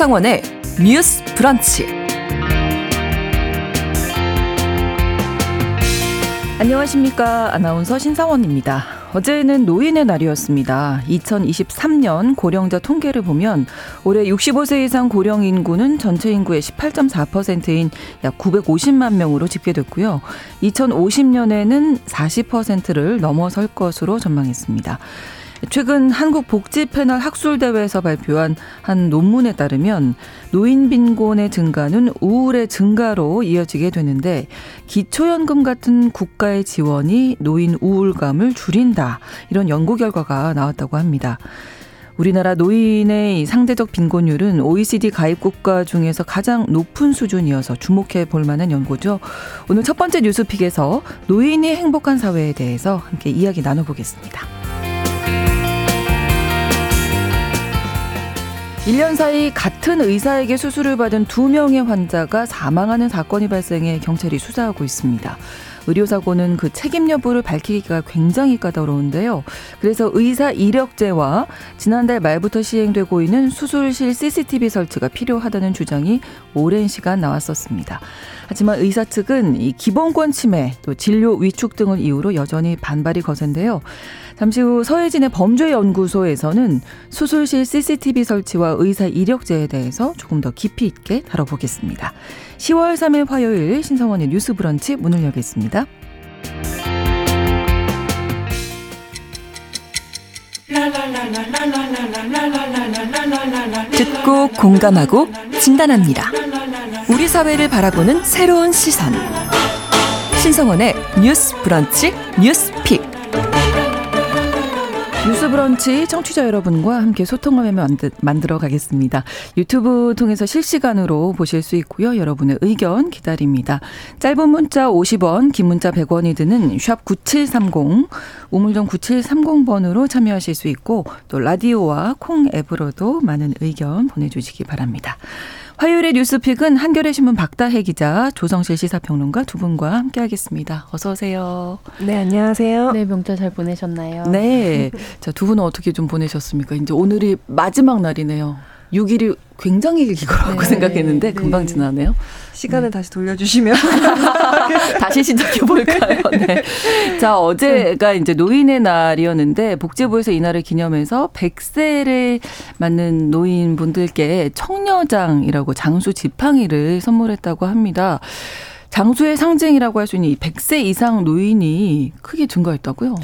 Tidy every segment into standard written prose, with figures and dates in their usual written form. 신성원의 뉴스 브런치. 안녕하십니까. 아나운서 신성원입니다. 어제는 노인의 날이었습니다. 2023년 고령자 통계를 보면 올해 65세 이상 고령 인구는 전체 인구의 18.4%인 약 950만 명으로 집계됐고요. 2050년에는 40%를 넘어설 것으로 전망했습니다. 최근 한국복지패널 학술대회에서 발표한 한 논문에 따르면 노인 빈곤의 증가는 우울의 증가로 이어지게 되는데 기초연금 같은 국가의 지원이 노인 우울감을 줄인다. 이런 연구 결과가 나왔다고 합니다. 우리나라 노인의 상대적 빈곤율은 OECD 가입 국가 중에서 가장 높은 수준이어서 주목해 볼 만한 연구죠. 오늘 첫 번째 뉴스픽에서 노인이 행복한 사회에 대해서 함께 이야기 나눠보겠습니다. 1년 사이 같은 의사에게 수술을 받은 2명의 환자가 사망하는 사건이 발생해 경찰이 수사하고 있습니다. 의료사고는 그 책임 여부를 밝히기가 굉장히 까다로운데요. 그래서 의사 이력제와 지난달 말부터 시행되고 있는 수술실 CCTV 설치가 필요하다는 주장이 오랜 시간 나왔었습니다. 하지만 의사 측은 이 기본권 침해, 또 진료 위축 등을 이유로 여전히 반발이 거센데요. 잠시 후 서혜진의 범죄연구소에서는 수술실 CCTV 설치와 의사 이력제에 대해서 조금 더 깊이 있게 다뤄보겠습니다. 10월 3일 화요일 신성원의 뉴스 브런치 문을 열겠습니다. 듣고 공감하고 진단합니다. 우리 사회를 바라보는 새로운 시선. 신성원의 뉴스 브런치 뉴스픽. 뉴스브런치 청취자 여러분과 함께 소통하며 만들어 가겠습니다. 유튜브 통해서 실시간으로 보실 수 있고요. 여러분의 의견 기다립니다. 짧은 문자 50원, 긴 문자 100원이 드는 샵 9730, 우물정 9730번으로 참여하실 수 있고 또 라디오와 콩 앱으로도 많은 의견 보내주시기 바랍니다. 화요일의 뉴스픽은 한겨레신문 박다해 기자, 조성실 시사평론가 두 분과 함께하겠습니다. 어서 오세요. 네, 안녕하세요. 네, 명절 잘 보내셨나요? 네. 자, 두 분은 어떻게 좀 보내셨습니까? 이제 오늘이 마지막 날이네요. 6일이 굉장히 길 거라고 생각했는데 금방 지나네요. 시간을 다시 돌려주시면 다시 시작해볼까요? 네. 자, 어제가 이제 노인의 날이었는데 복지부에서 이 날을 기념해서 100세를 맞는 노인분들께 청려장이라고 장수 지팡이를 선물했다고 합니다. 장수의 상징이라고 할 수 있는 이 100세 이상 노인이 크게 증가했다고요?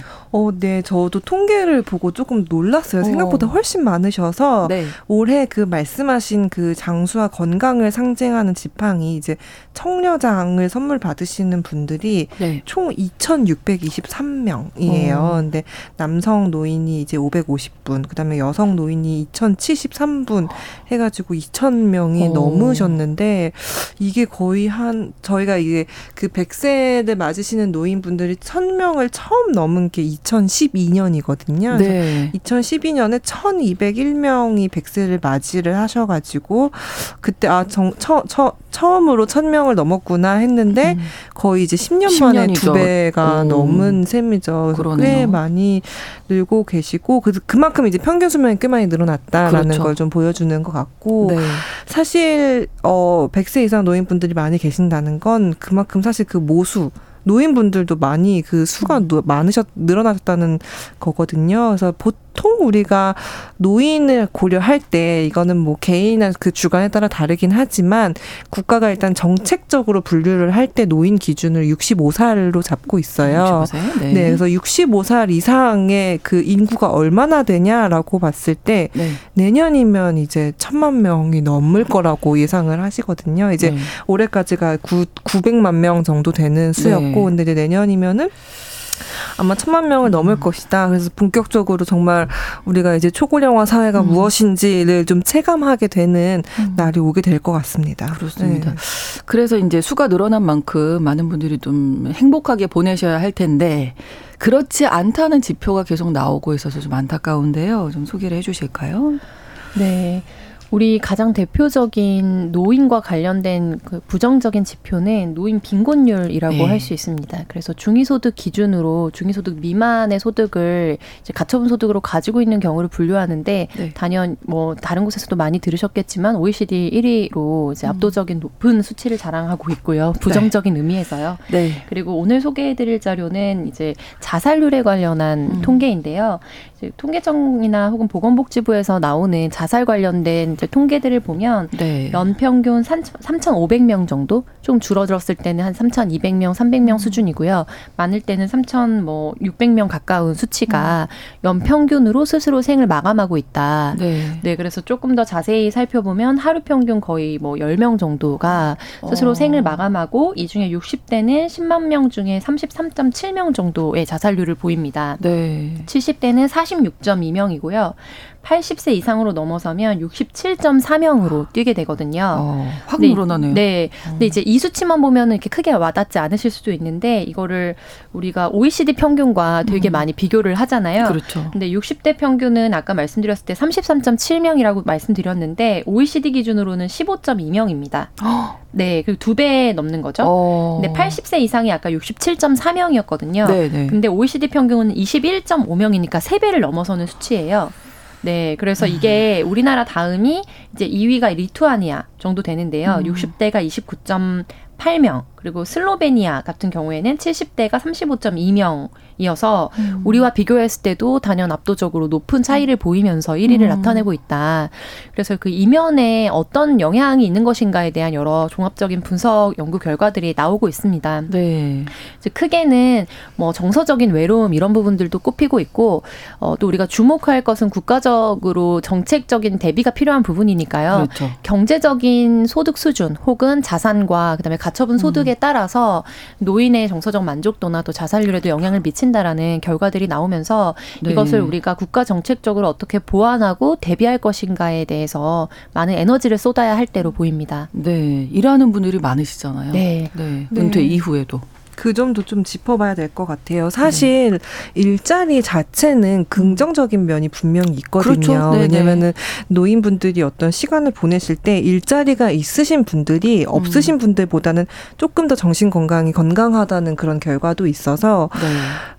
네. 저도 통계를 보고 조금 놀랐어요. 생각보다 훨씬 많으셔서 올해 그 말씀하신 그 장수와 건강을 상징하는 지팡이 이제 청려장을 선물 받으시는 분들이 총 2,623명이에요. 근데 남성 노인이 이제 550분, 그다음에 여성 노인이 2,073분 해가지고 2,000명이 넘으셨는데 이게 거의 한 저희가 이게 그 100세를 맞으시는 노인분들이 1,000명을 처음 넘은 게 2012년이거든요. 네. 2012년에 1,201명이 100세를 맞이를 하셔가지고 그때 처음으로 1,000명을 넘었구나 했는데 거의 이제 10년 만에 2배가 넘은 셈이죠. 꽤 많이 늘고 계시고 그만큼 이제 평균 수명이 꽤 많이 늘어났다라는 걸 좀 보여주는 것 같고 사실 100세 이상 노인분들이 많이 계신다는 건 그만큼 사실 그 모수 노인분들도 많이 그 수가 늘어나셨다는 거거든요. 그래서 보통 우리가 노인을 고려할 때 이거는 뭐 개인의 그 주관에 따라 다르긴 하지만 국가가 일단 정책적으로 분류를 할 때 노인 기준을 65살로 잡고 있어요. 65살? 네. 그래서 65살 이상의 그 인구가 얼마나 되냐라고 봤을 때 내년이면 이제 1,000만 명이 넘을 거라고 예상을 하시거든요. 이제 올해까지가 900만 명 정도 되는 수였고 근데 이제 내년이면은 아마 1,000만 명을 넘을 것이다. 그래서 본격적으로 정말 우리가 이제 초고령화 사회가 무엇인지를 좀 체감하게 되는 날이 오게 될 것 같습니다. 그렇습니다. 네. 그래서 이제 수가 늘어난 만큼 많은 분들이 좀 행복하게 보내셔야 할 텐데 그렇지 않다는 지표가 계속 나오고 있어서 좀 안타까운데요. 좀 소개를 해 주실까요? 네. 우리 가장 대표적인 노인과 관련된 그 부정적인 지표는 노인 빈곤율이라고 네. 할 수 있습니다. 그래서 중위소득 기준으로 중위소득 미만의 소득을 이제 가처분 소득으로 가지고 있는 경우를 분류하는데 네. 단연 뭐 다른 곳에서도 많이 들으셨겠지만 OECD 1위로 이제 압도적인 높은 수치를 자랑하고 있고요. 부정적인 네. 의미에서요. 네. 그리고 오늘 소개해드릴 자료는 이제 자살률에 관련한 통계인데요. 이제 통계청이나 혹은 보건복지부에서 나오는 자살 관련된 이제 통계들을 보면 네. 연평균 3,500명 정도, 좀 줄어들었을 때는 한 3,200명, 300명 수준이고요. 많을 때는 3,600명 가까운 수치가 연평균으로 스스로 생을 마감하고 있다. 네. 네, 그래서 조금 더 자세히 살펴보면 하루 평균 거의 뭐 10명 정도가 스스로 생을 마감하고 이 중에 60대는 10만 명 중에 33.7명 정도의 자살률을 보입니다. 네. 70대는 46.2명이고요. 80세 이상으로 넘어서면 67.4명으로 뛰게 되거든요. 확 늘어나네요. 네. 근데 이제 이 수치만 보면 이렇게 크게 와닿지 않으실 수도 있는데 이거를 우리가 OECD 평균과 되게 많이 비교를 하잖아요. 그렇죠. 근데 60대 평균은 아까 말씀드렸을 때 33.7명이라고 말씀드렸는데 OECD 기준으로는 15.2명입니다. 네. 그리고 2배 넘는 거죠. 근데 80세 이상이 아까 67.4명이었거든요. 네네. 근데 OECD 평균은 21.5명이니까 3배를 넘어서는 수치예요. 네, 그래서 이게 우리나라 다음이 이제 2위가 리투아니아 정도 되는데요. 60대가 29.8명, 그리고 슬로베니아 같은 경우에는 70대가 35.2명이어서 우리와 비교했을 때도 단연 압도적으로 높은 차이를 보이면서 1위를 나타내고 있다. 그래서 그 이면에 어떤 영향이 있는 것인가에 대한 여러 종합적인 분석 연구 결과들이 나오고 있습니다. 네. 이제 크게는 뭐 정서적인 외로움 이런 부분들도 꼽히고 있고 또 우리가 주목할 것은 국가적으로 정책적인 대비가 필요한 부분이니까요. 그렇죠. 경제적인 소득 수준 혹은 자산과 그다음에 가처분 소득에 따라서 노인의 정서적 만족도나 또 자살률에도 영향을 미친다라는 결과들이 나오면서 네. 이것을 우리가 국가 정책적으로 어떻게 보완하고 대비할 것인가에 대해서 많은 에너지를 쏟아야 할 때로 보입니다. 네, 일하는 분들이 많으시잖아요. 네, 네. 은퇴 이후에도. 그 점도 좀 짚어봐야 될 것 같아요. 사실 일자리 자체는 긍정적인 면이 분명히 있거든요. 그렇죠. 왜냐면은 노인분들이 어떤 시간을 보내실 때 일자리가 있으신 분들이 없으신 분들보다는 조금 더 정신 건강이 건강하다는 그런 결과도 있어서 네.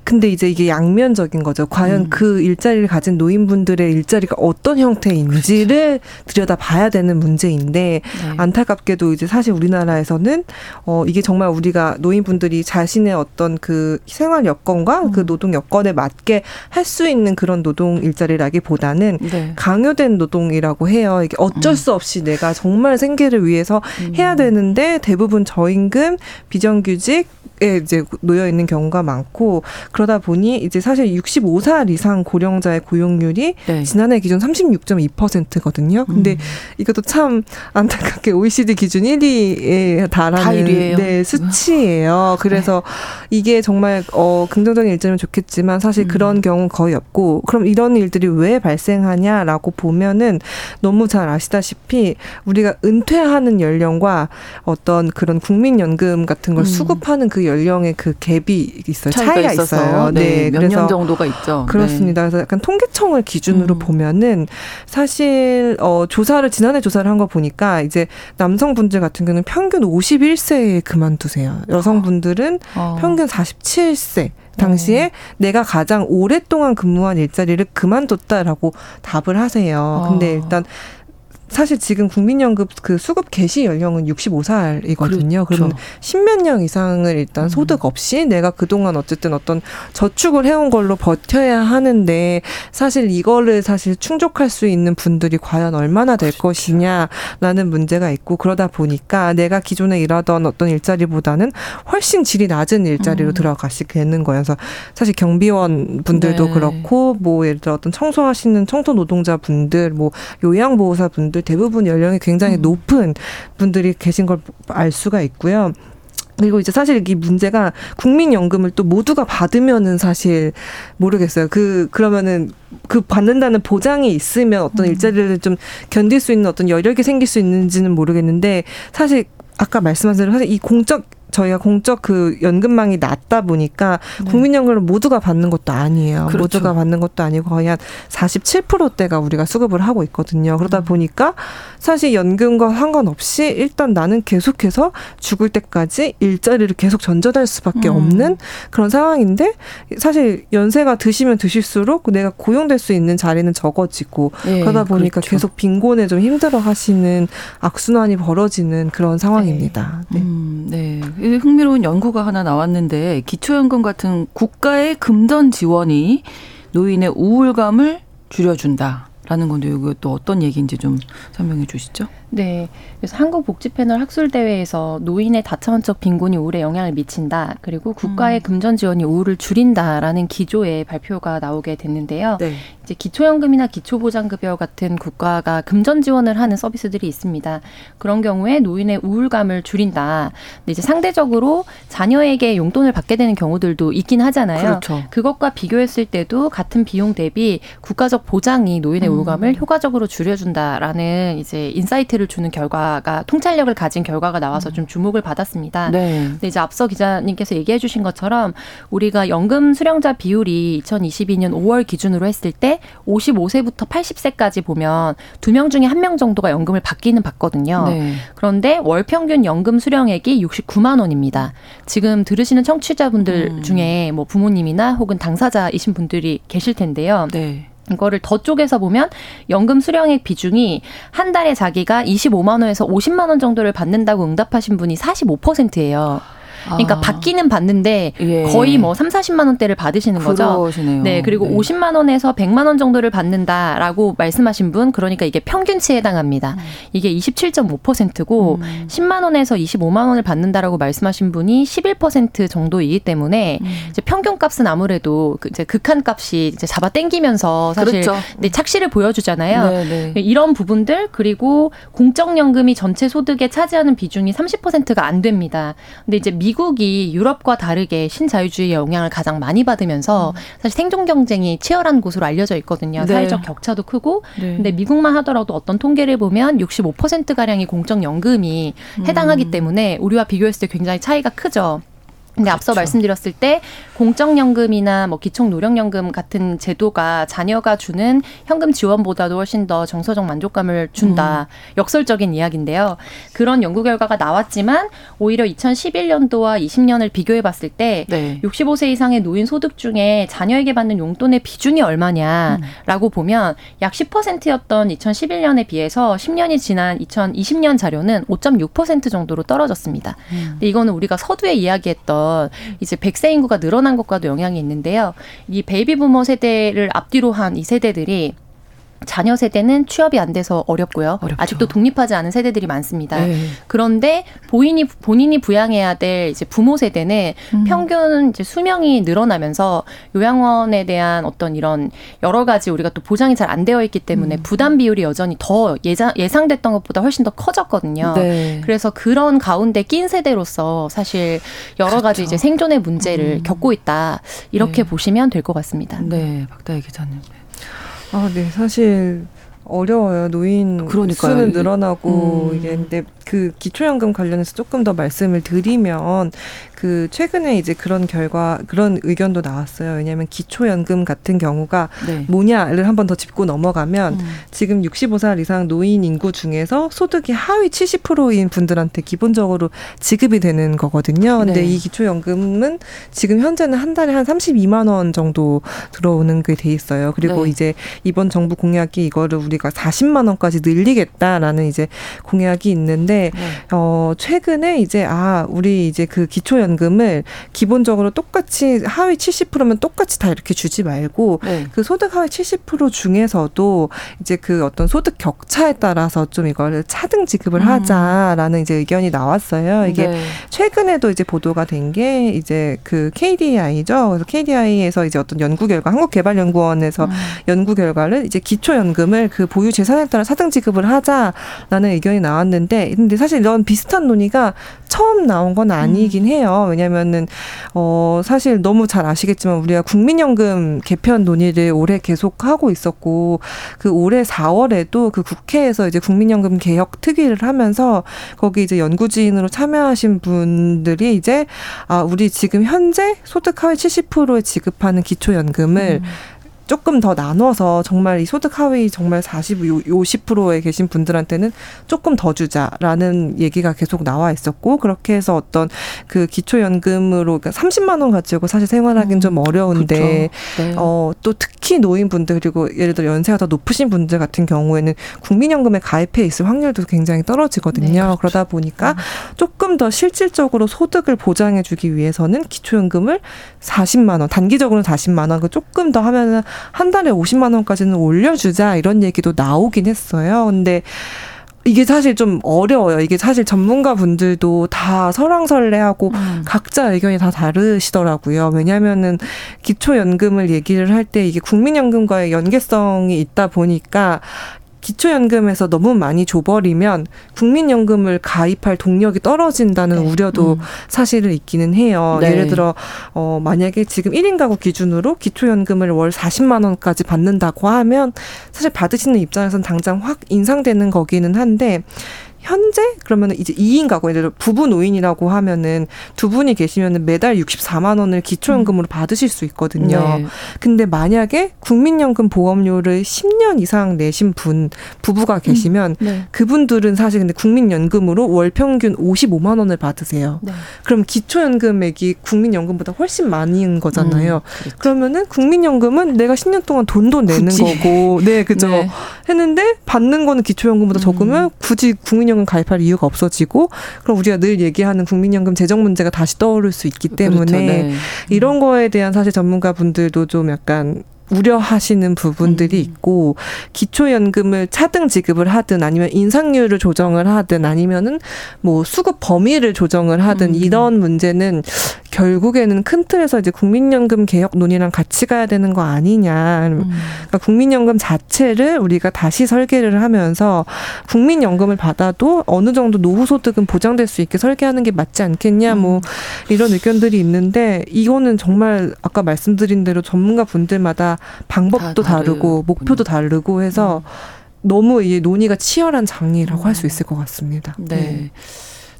근데 이제 이게 양면적인 거죠. 과연 그 일자리를 가진 노인분들의 일자리가 어떤 형태인지를 그렇죠. 들여다봐야 되는 문제인데 네. 안타깝게도 이제 사실 우리나라에서는 이게 정말 우리가 노인분들이 자신의 어떤 그 생활 여건과 그 노동 여건에 맞게 할 수 있는 그런 노동 일자리라기보다는 네. 강요된 노동이라고 해요. 이게 어쩔 수 없이 내가 정말 생계를 위해서 해야 되는데 대부분 저임금, 비정규직 이제 놓여 있는 경우가 많고 그러다 보니 이제 사실 65살 이상 고령자의 고용률이 네. 지난해 기준 36.2%거든요. 근데 이것도 참 안타깝게 OECD 기준 1위에 달하는 네, 수치예요. 그래서 네. 이게 정말 긍정적인 일자리면 좋겠지만 사실 그런 경우는 거의 없고 그럼 이런 일들이 왜 발생하냐라고 보면은 너무 잘 아시다시피 우리가 은퇴하는 연령과 어떤 그런 국민연금 같은 걸 수급하는 그 연령의 그 갭이 있어요. 차이가 있어요. 네, 네. 몇 년 정도가 있죠. 그렇습니다. 네. 그래서 약간 통계청을 기준으로 보면은 사실 지난해 조사를 한 거 보니까 이제 남성분들 같은 경우는 평균 51세에 그만두세요. 여성분들은 평균 47세. 당시에 내가 가장 오랫동안 근무한 일자리를 그만뒀다라고 답을 하세요. 근데 일단 사실 지금 국민연금 그 수급 개시 연령은 65살이거든요. 그렇죠. 그러면 10몇 년 이상을 일단 소득 없이 내가 그동안 어쨌든 어떤 저축을 해온 걸로 버텨야 하는데 사실 이거를 사실 충족할 수 있는 분들이 과연 얼마나 될 그렇죠. 것이냐라는 문제가 있고 그러다 보니까 내가 기존에 일하던 어떤 일자리보다는 훨씬 질이 낮은 일자리로 들어가시게 되는 거예요. 그래서 사실 경비원 분들도 네. 그렇고 뭐 예를 들어 어떤 청소하시는 청소 노동자 분들 뭐 요양보호사 분들 대부분 연령이 굉장히 높은 분들이 계신 걸 알 수가 있고요. 그리고 이제 사실 이 문제가 국민연금을 또 모두가 받으면은 사실 모르겠어요. 그러면은 그 받는다는 보장이 있으면 어떤 일자리를 좀 견딜 수 있는 어떤 여력이 생길 수 있는지는 모르겠는데 사실 아까 말씀하신 대로 사실 이 공적 저희가 공적 그 연금망이 낮다 보니까 네. 국민연금을 모두가 받는 것도 아니에요. 그렇죠. 모두가 받는 것도 아니고 거의 한 47%대가 우리가 수급을 하고 있거든요. 그러다 보니까 사실 연금과 상관없이 일단 나는 계속해서 죽을 때까지 일자리를 계속 전전할 수밖에 없는 그런 상황인데 사실 연세가 드시면 드실수록 내가 고용될 수 있는 자리는 적어지고 예, 그러다 보니까 그렇죠. 계속 빈곤에 좀 힘들어하시는 악순환이 벌어지는 그런 상황입니다. 네. 네. 흥미로운 연구가 하나 나왔는데 기초연금 같은 국가의 금전 지원이 노인의 우울감을 줄여준다. 라는 건데 이거 또 어떤 얘기인지 좀 설명해 주시죠. 네. 그래서 한국복지패널 학술대회에서 노인의 다차원적 빈곤이 우울에 영향을 미친다. 그리고 국가의 금전 지원이 우울을 줄인다라는 기조의 발표가 나오게 됐는데요. 네. 이제 기초연금이나 기초보장급여 같은 국가가 금전 지원을 하는 서비스들이 있습니다. 그런 경우에 노인의 우울감을 줄인다. 근데 이제 상대적으로 자녀에게 용돈을 받게 되는 경우들도 있긴 하잖아요. 그렇죠. 그것과 비교했을 때도 같은 비용 대비 국가적 보장이 노인의 우울감을 효과적으로 줄여준다라는 이제 인사이트를 주는 결과가 통찰력을 가진 결과가 나와서 좀 주목을 받았습니다. 네. 근데 이제 앞서 기자님께서 얘기해 주신 것처럼 우리가 연금 수령자 비율이 2022년 5월 기준으로 했을 때 55세부터 80세까지 보면 2명 중에 1명 정도가 연금을 받기는 받거든요. 네. 그런데 월 평균 연금 수령액이 69만 원입니다. 지금 들으시는 청취자분들 중에 뭐 부모님이나 혹은 당사자이신 분들이 계실 텐데요. 네. 이거를 더 쪼개서 보면 연금 수령액 비중이 한 달에 자기가 25만 원에서 50만 원 정도를 받는다고 응답하신 분이 45%예요. 그러니까 받기는 받는데 예. 거의 뭐 3, 40만 원대를 받으시는 거죠. 그러시네요. 네, 그리고 네. 50만 원에서 100만 원 정도를 받는다라고 말씀하신 분, 그러니까 이게 평균치에 해당합니다. 이게 27.5%고 10만 원에서 25만 원을 받는다라고 말씀하신 분이 11% 정도이기 때문에 이제 평균값은 아무래도 이제 극한값이 이제 잡아당기면서 사실 그렇죠. 네, 착시를 보여주잖아요. 네, 네. 이런 부분들 그리고 공적연금이 전체 소득에 차지하는 비중이 30%가 안 됩니다. 근데 이제 미국이 유럽과 다르게 신자유주의의 영향을 가장 많이 받으면서 사실 생존 경쟁이 치열한 곳으로 알려져 있거든요. 네. 사회적 격차도 크고 근데 미국만 하더라도 어떤 통계를 보면 65%가량이 공적연금이 해당하기 때문에 우리와 비교했을 때 굉장히 차이가 크죠. 근데 그렇죠. 앞서 말씀드렸을 때 공적연금이나 뭐 기초노령연금 같은 제도가 자녀가 주는 현금 지원보다도 훨씬 더 정서적 만족감을 준다. 역설적인 이야기인데요. 그런 연구 결과가 나왔지만 오히려 2011년도와 20년을 비교해봤을 때 네. 65세 이상의 노인 소득 중에 자녀에게 받는 용돈의 비중이 얼마냐라고 보면 약 10%였던 2011년에 비해서 10년이 지난 2020년 자료는 5.6% 정도로 떨어졌습니다. 근데 이거는 우리가 서두에 이야기했던 이제 100세 인구가 늘어난 것과도 영향이 있는데요. 이 베이비부머 세대를 앞뒤로 한 이 세대들이 자녀 세대는 취업이 안 돼서 어렵고요. 어렵죠. 아직도 독립하지 않은 세대들이 많습니다. 에이. 그런데 본인이 부양해야 될 이제 부모 세대는 평균 이제 수명이 늘어나면서 요양원에 대한 어떤 이런 여러 가지 우리가 또 보장이 잘 안 되어 있기 때문에 부담 비율이 여전히 더 예상됐던 것보다 훨씬 더 커졌거든요. 네. 그래서 그런 가운데 낀 세대로서 사실 여러 그렇죠. 가지 이제 생존의 문제를 겪고 있다. 이렇게 네. 보시면 될 것 같습니다. 네, 박다해 기자님. 아, 네. 사실 어려워요. 노인 그러니까요. 수는 늘어나고 이게 근데 그 기초연금 관련해서 조금 더 말씀을 드리면 그 최근에 이제 그런 결과 그런 의견도 나왔어요. 왜냐하면 기초연금 같은 경우가 네. 뭐냐를 한 번 더 짚고 넘어가면 지금 65살 이상 노인 인구 중에서 소득이 하위 70%인 분들한테 기본적으로 지급이 되는 거거든요. 근데 네. 이 기초연금은 지금 현재는 한 달에 한 32만 원 정도 들어오는 게 돼 있어요. 그리고 네. 이제 이번 정부 공약이 이거를 우리가 40만 원까지 늘리겠다라는 이제 공약이 있는데 네. 최근에 이제 우리 이제 그 기초연금을 기본적으로 똑같이 하위 70%면 똑같이 다 이렇게 주지 말고 네. 그 소득 하위 70% 중에서도 이제 그 어떤 소득 격차에 따라서 좀 이걸 차등 지급을 하자라는 이제 의견이 나왔어요. 이게 네. 최근에도 이제 보도가 된 게 이제 그 KDI죠. 그래서 KDI에서 이제 어떤 연구 결과 한국개발연구원에서 연구 결과를 이제 기초연금을 그 보유 재산에 따라 차등 지급을 하자라는 의견이 나왔는데 근데 사실 이런 비슷한 논의가 처음 나온 건 아니긴 해요. 왜냐면은 사실 너무 잘 아시겠지만 우리가 국민연금 개편 논의를 올해 계속하고 있었고, 그 올해 4월에도 그 국회에서 이제 국민연금 개혁 특위를 하면서 거기 이제 연구진으로 참여하신 분들이 이제 아, 우리 지금 현재 소득 하위 70%에 지급하는 기초연금을 조금 더 나눠서 정말 이 소득 하위 정말 40%에 계신 분들한테는 조금 더 주자라는 얘기가 계속 나와 있었고, 그렇게 해서 어떤 그 기초연금으로 그러니까 30만 원 가지고 사실 생활하기는 좀 어려운데 네. 또 특히 노인분들 그리고 예를 들어 연세가 더 높으신 분들 같은 경우에는 국민연금에 가입해 있을 확률도 굉장히 떨어지거든요. 네, 그렇죠. 그러다 보니까 조금 더 실질적으로 소득을 보장해 주기 위해서는 기초연금을 40만 원 단기적으로는 40만 원 조금 더 하면은 한 달에 50만 원까지는 올려주자 이런 얘기도 나오긴 했어요. 근데 이게 사실 좀 어려워요. 이게 사실 전문가분들도 다 설왕설래하고 각자 의견이 다 다르시더라고요. 왜냐하면은 기초연금을 얘기를 할 때 이게 국민연금과의 연계성이 있다 보니까 기초연금에서 너무 많이 줘버리면 국민연금을 가입할 동력이 떨어진다는 네. 우려도 사실은 있기는 해요. 네. 예를 들어 만약에 지금 1인 가구 기준으로 기초연금을 월 40만 원까지 받는다고 하면 사실 받으시는 입장에서는 당장 확 인상되는 거기는 한데, 현재 그러면 이제 2인 가구, 예를 들어 부부 노인이라고 하면은 두 분이 계시면은 매달 64만 원을 기초연금으로 받으실 수 있거든요. 네. 근데 만약에 국민연금 보험료를 10년 이상 내신 분 부부가 계시면 네. 그분들은 사실 근데 국민연금으로 월 평균 55만 원을 받으세요. 네. 그럼 기초연금액이 국민연금보다 훨씬 많은 거잖아요. 그러면은 국민연금은 내가 10년 동안 돈도 내는 굳이. 거고, 네, 그죠. 네. 했는데 받는 거는 기초연금보다 적으면 굳이 국민연금 가입할 이유가 없어지고, 그럼 우리가 늘 얘기하는 국민연금 재정 문제가 다시 떠오를 수 있기 때문에 그렇죠, 네. 이런 거에 대한 사실 전문가분들도 좀 약간 우려하시는 부분들이 있고, 기초연금을 차등 지급을 하든 아니면 인상률을 조정을 하든 아니면은 뭐 수급 범위를 조정을 하든 이런 문제는 결국에는 큰 틀에서 이제 국민연금 개혁 논의랑 같이 가야 되는 거 아니냐. 그러니까 국민연금 자체를 우리가 다시 설계를 하면서 국민연금을 받아도 어느 정도 노후소득은 보장될 수 있게 설계하는 게 맞지 않겠냐. 뭐 이런 의견들이 있는데, 이거는 정말 아까 말씀드린 대로 전문가 분들마다 방법도 다르고 목표도 다르고 해서 너무 이 논의가 치열한 장이라고 할 수 있을 것 같습니다. 네. 네.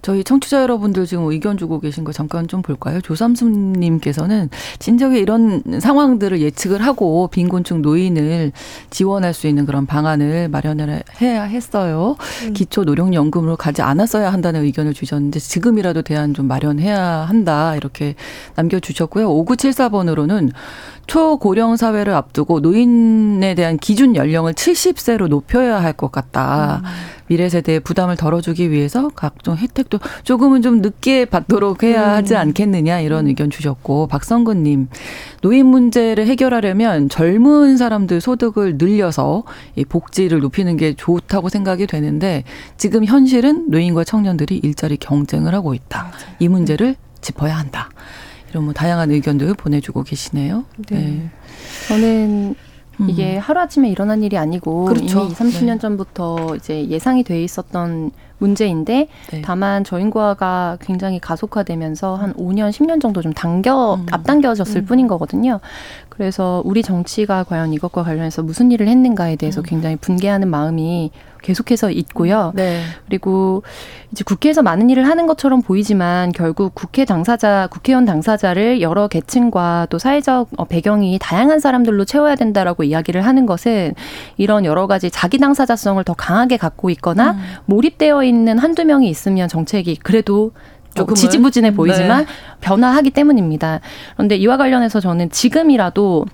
저희 청취자 여러분들 지금 의견 주고 계신 거 잠깐 좀 볼까요? 조삼수님께서는 진작에 이런 상황들을 예측을 하고 빈곤층 노인을 지원할 수 있는 그런 방안을 마련을 해야 했어요. 기초노령연금으로 가지 않았어야 한다는 의견을 주셨는데 지금이라도 대안 좀 마련해야 한다 이렇게 남겨주셨고요. 5974번으로는 초고령 사회를 앞두고 노인에 대한 기준 연령을 70세로 높여야 할 것 같다. 미래 세대의 부담을 덜어주기 위해서 각종 혜택도 조금은 좀 늦게 받도록 해야 하지 않겠느냐 이런 의견 주셨고, 박성근님, 노인 문제를 해결하려면 젊은 사람들 소득을 늘려서 이 복지를 높이는 게 좋다고 생각이 되는데 지금 현실은 노인과 청년들이 일자리 경쟁을 하고 있다. 이 문제를 짚어야 한다. 이런 뭐 다양한 의견들 보내주고 계시네요. 네. 네. 저는 이게 하루아침에 일어난 일이 아니고 그렇죠. 이미 20-30년 네. 전부터 이제 예상이 돼 있었던 문제인데 네. 다만 저인구화가 굉장히 가속화되면서 한 5년, 10년 정도 좀 앞당겨졌을 뿐인 거거든요. 그래서 우리 정치가 과연 이것과 관련해서 무슨 일을 했는가에 대해서 굉장히 분개하는 마음이 계속해서 있고요. 네. 그리고 이제 국회에서 많은 일을 하는 것처럼 보이지만 결국 국회의원 당사자를 여러 계층과 또 사회적 배경이 다양한 사람들로 채워야 된다라고 이야기를 하는 것은 이런 여러 가지 자기 당사자성을 더 강하게 갖고 있거나 몰입되어 있는 한두 명이 있으면 정책이 그래도 조금 지지부진해 보이지만 네. 변화하기 때문입니다. 그런데 이와 관련해서 저는 지금이라도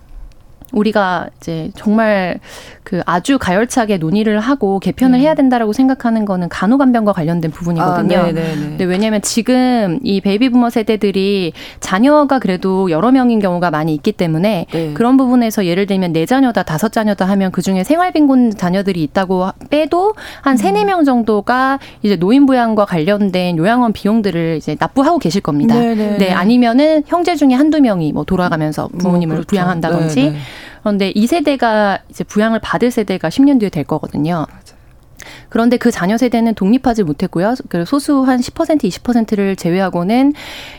우리가 이제 정말 그 아주 가열차게 논의를 하고 개편을 해야 된다라고 생각하는 거는 간호간병과 관련된 부분이거든요. 아, 근데 왜냐하면 지금 이 베이비부머 세대들이 자녀가 그래도 여러 명인 경우가 많이 있기 때문에 네. 그런 부분에서 예를 들면 4자녀다 5자녀다 하면 그중에 생활빈곤 자녀들이 있다고 빼도 한 3-4명 정도가 이제 노인부양과 관련된 요양원 비용들을 이제 납부하고 계실 겁니다. 네네. 네, 아니면은 형제 중에 한두 명이 뭐 돌아가면서 부모님을 그렇죠. 부양한다든지. 네네. 그런데 이 세대가 이제 부양을 받을 세대가 10년 뒤에 될 거거든요. 맞아요. 그런데 그 자녀 세대는 독립하지 못했고요. 소수 한 10%, 20%를 제외하고는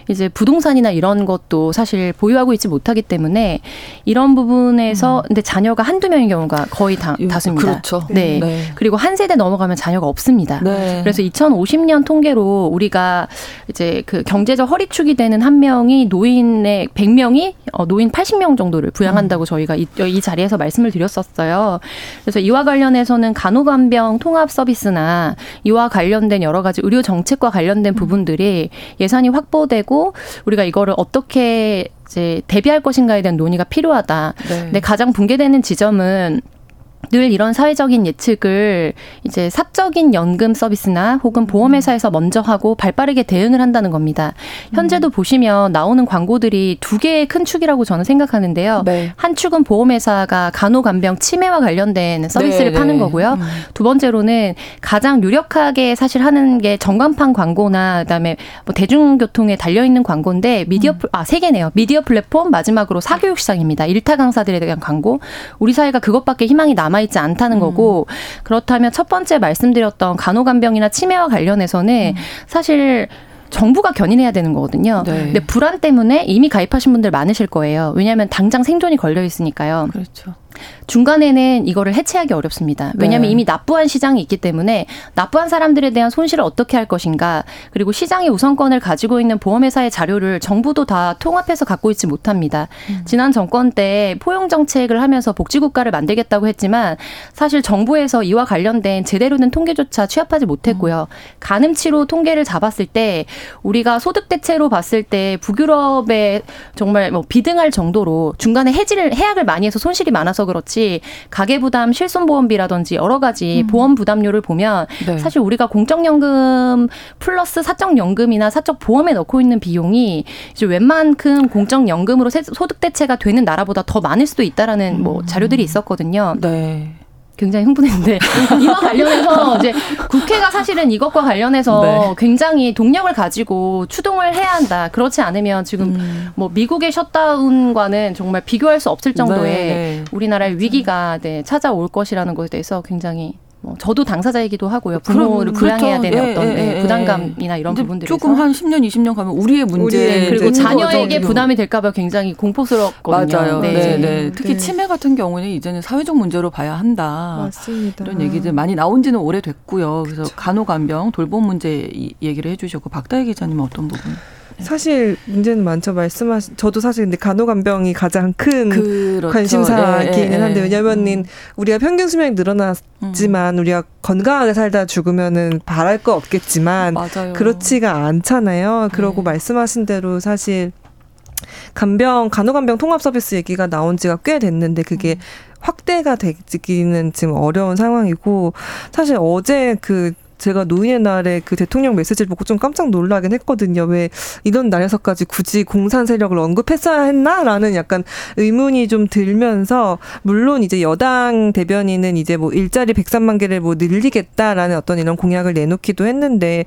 이제 부동산이나 이런 것도 사실 보유하고 있지 못하기 때문에 이런 부분에서 근데 자녀가 한두 명인 경우가 거의 다수입니다. 그렇죠. 네. 네. 그리고 한 세대 넘어가면 자녀가 없습니다. 네. 그래서 2050년 통계로 우리가 이제 그 경제적 허리축이 되는 한 명이 노인의 100명이 노인 80명 정도를 부양한다고 저희가 이 자리에서 말씀을 드렸었어요. 그래서 이와 관련해서는 간호간병 통합 서비스나 이와 관련된 여러 가지 의료 정책과 관련된 부분들이 예산이 확보되고 우리가 이거를 어떻게 이제 대비할 것인가에 대한 논의가 필요하다. 네. 근데 가장 붕괴되는 지점은 늘 이런 사회적인 예측을 이제 사적인 연금 서비스나 혹은 보험회사에서 먼저 하고 발빠르게 대응을 한다는 겁니다. 현재도 보시면 나오는 광고들이 두 개의 큰 축이라고 저는 생각하는데요. 네. 한 축은 보험회사가 간호간병 치매와 관련된 서비스를 네. 파는 거고요. 두 번째로는 가장 유력하게 사실 하는 게 전광판 광고나 그다음에 뭐 대중교통에 달려있는 광고인데 세 개네요. 미디어 플랫폼, 마지막으로 사교육 시장입니다. 일타 강사들에 대한 광고. 우리 사회가 그것밖에 희망이 남아있지 않다는 거고, 그렇다면 첫 번째 말씀드렸던 간호간병이나 치매와 관련해서는 사실 정부가 견인해야 되는 거거든요. 네. 근데 불안 때문에 이미 가입하신 분들 많으실 거예요. 왜냐하면 당장 생존이 걸려 있으니까요. 그렇죠. 중간에는 이거를 해체하기 어렵습니다. 왜냐하면 네. 이미 납부한 시장이 있기 때문에 납부한 사람들에 대한 손실을 어떻게 할 것인가, 그리고 시장의 우선권을 가지고 있는 보험회사의 자료를 정부도 다 통합해서 갖고 있지 못합니다. 지난 정권 때 포용정책을 하면서 복지국가를 만들겠다고 했지만 사실 정부에서 이와 관련된 제대로 된 통계조차 취합하지 못했고요. 가늠치로 통계를 잡았을 때 우리가 소득대체로 봤을 때 북유럽에 정말 뭐 비등할 정도로 중간에 해약을 많이 해서 손실이 많아서 그렇지 가계부담, 실손보험비라든지 여러 가지 보험부담료를 보면 네. 사실 우리가 공적연금 플러스 사적연금이나 사적보험에 넣고 있는 비용이 이제 웬만큼 공적연금으로 소득대체가 되는 나라보다 더 많을 수도 있다라는 뭐 자료들이 있었거든요. 네. 굉장히 흥분했는데 이와 관련해서 이제 국회가 사실은 이것과 관련해서 네. 굉장히 동력을 가지고 추동을 해야 한다. 그렇지 않으면 지금 뭐 미국의 셧다운과는 정말 비교할 수 없을 정도의 네. 우리나라의 위기가 네, 찾아올 것이라는 것에 대해서 굉장히 뭐 저도 당사자이기도 하고요. 부모를 부양해야 되는 어떤 부담감이나 이런 부분들에서 조금 한 10년, 20년 가면 우리의 문제 그리고 자녀에게 부담이 될까 봐 굉장히 공포스럽거든요. 맞아요. 네. 네. 네. 특히 네. 치매 같은 경우는 이제는 사회적 문제로 봐야 한다. 맞습니다. 이런 얘기들 많이 나온 지는 오래됐고요. 그래서 그렇죠. 간호간병, 돌봄 문제 얘기를 해 주셨고 박다해 기자님은 어떤 부분? 사실 문제는 많죠. 저도 사실 근데 간호간병이 가장 큰 그렇죠. 관심사이기는 한데 왜냐하면 우리가 평균 수명이 늘어났지만 우리가 건강하게 살다 죽으면은 바랄 거 없겠지만 맞아요. 그렇지가 않잖아요. 그러고 말씀하신 대로 사실 간호간병 통합 서비스 얘기가 나온 지가 꽤 됐는데 그게 확대가 되기는 지금 어려운 상황이고 사실 어제 제가 노인의 날에 그 대통령 메시지를 보고 좀 깜짝 놀라긴 했거든요. 왜 이런 날에서까지 굳이 공산 세력을 언급했어야 했나라는 약간 의문이 좀 들면서 물론 이제 여당 대변인은 이제 뭐 일자리 103만 개를 뭐 늘리겠다라는 어떤 이런 공약을 내놓기도 했는데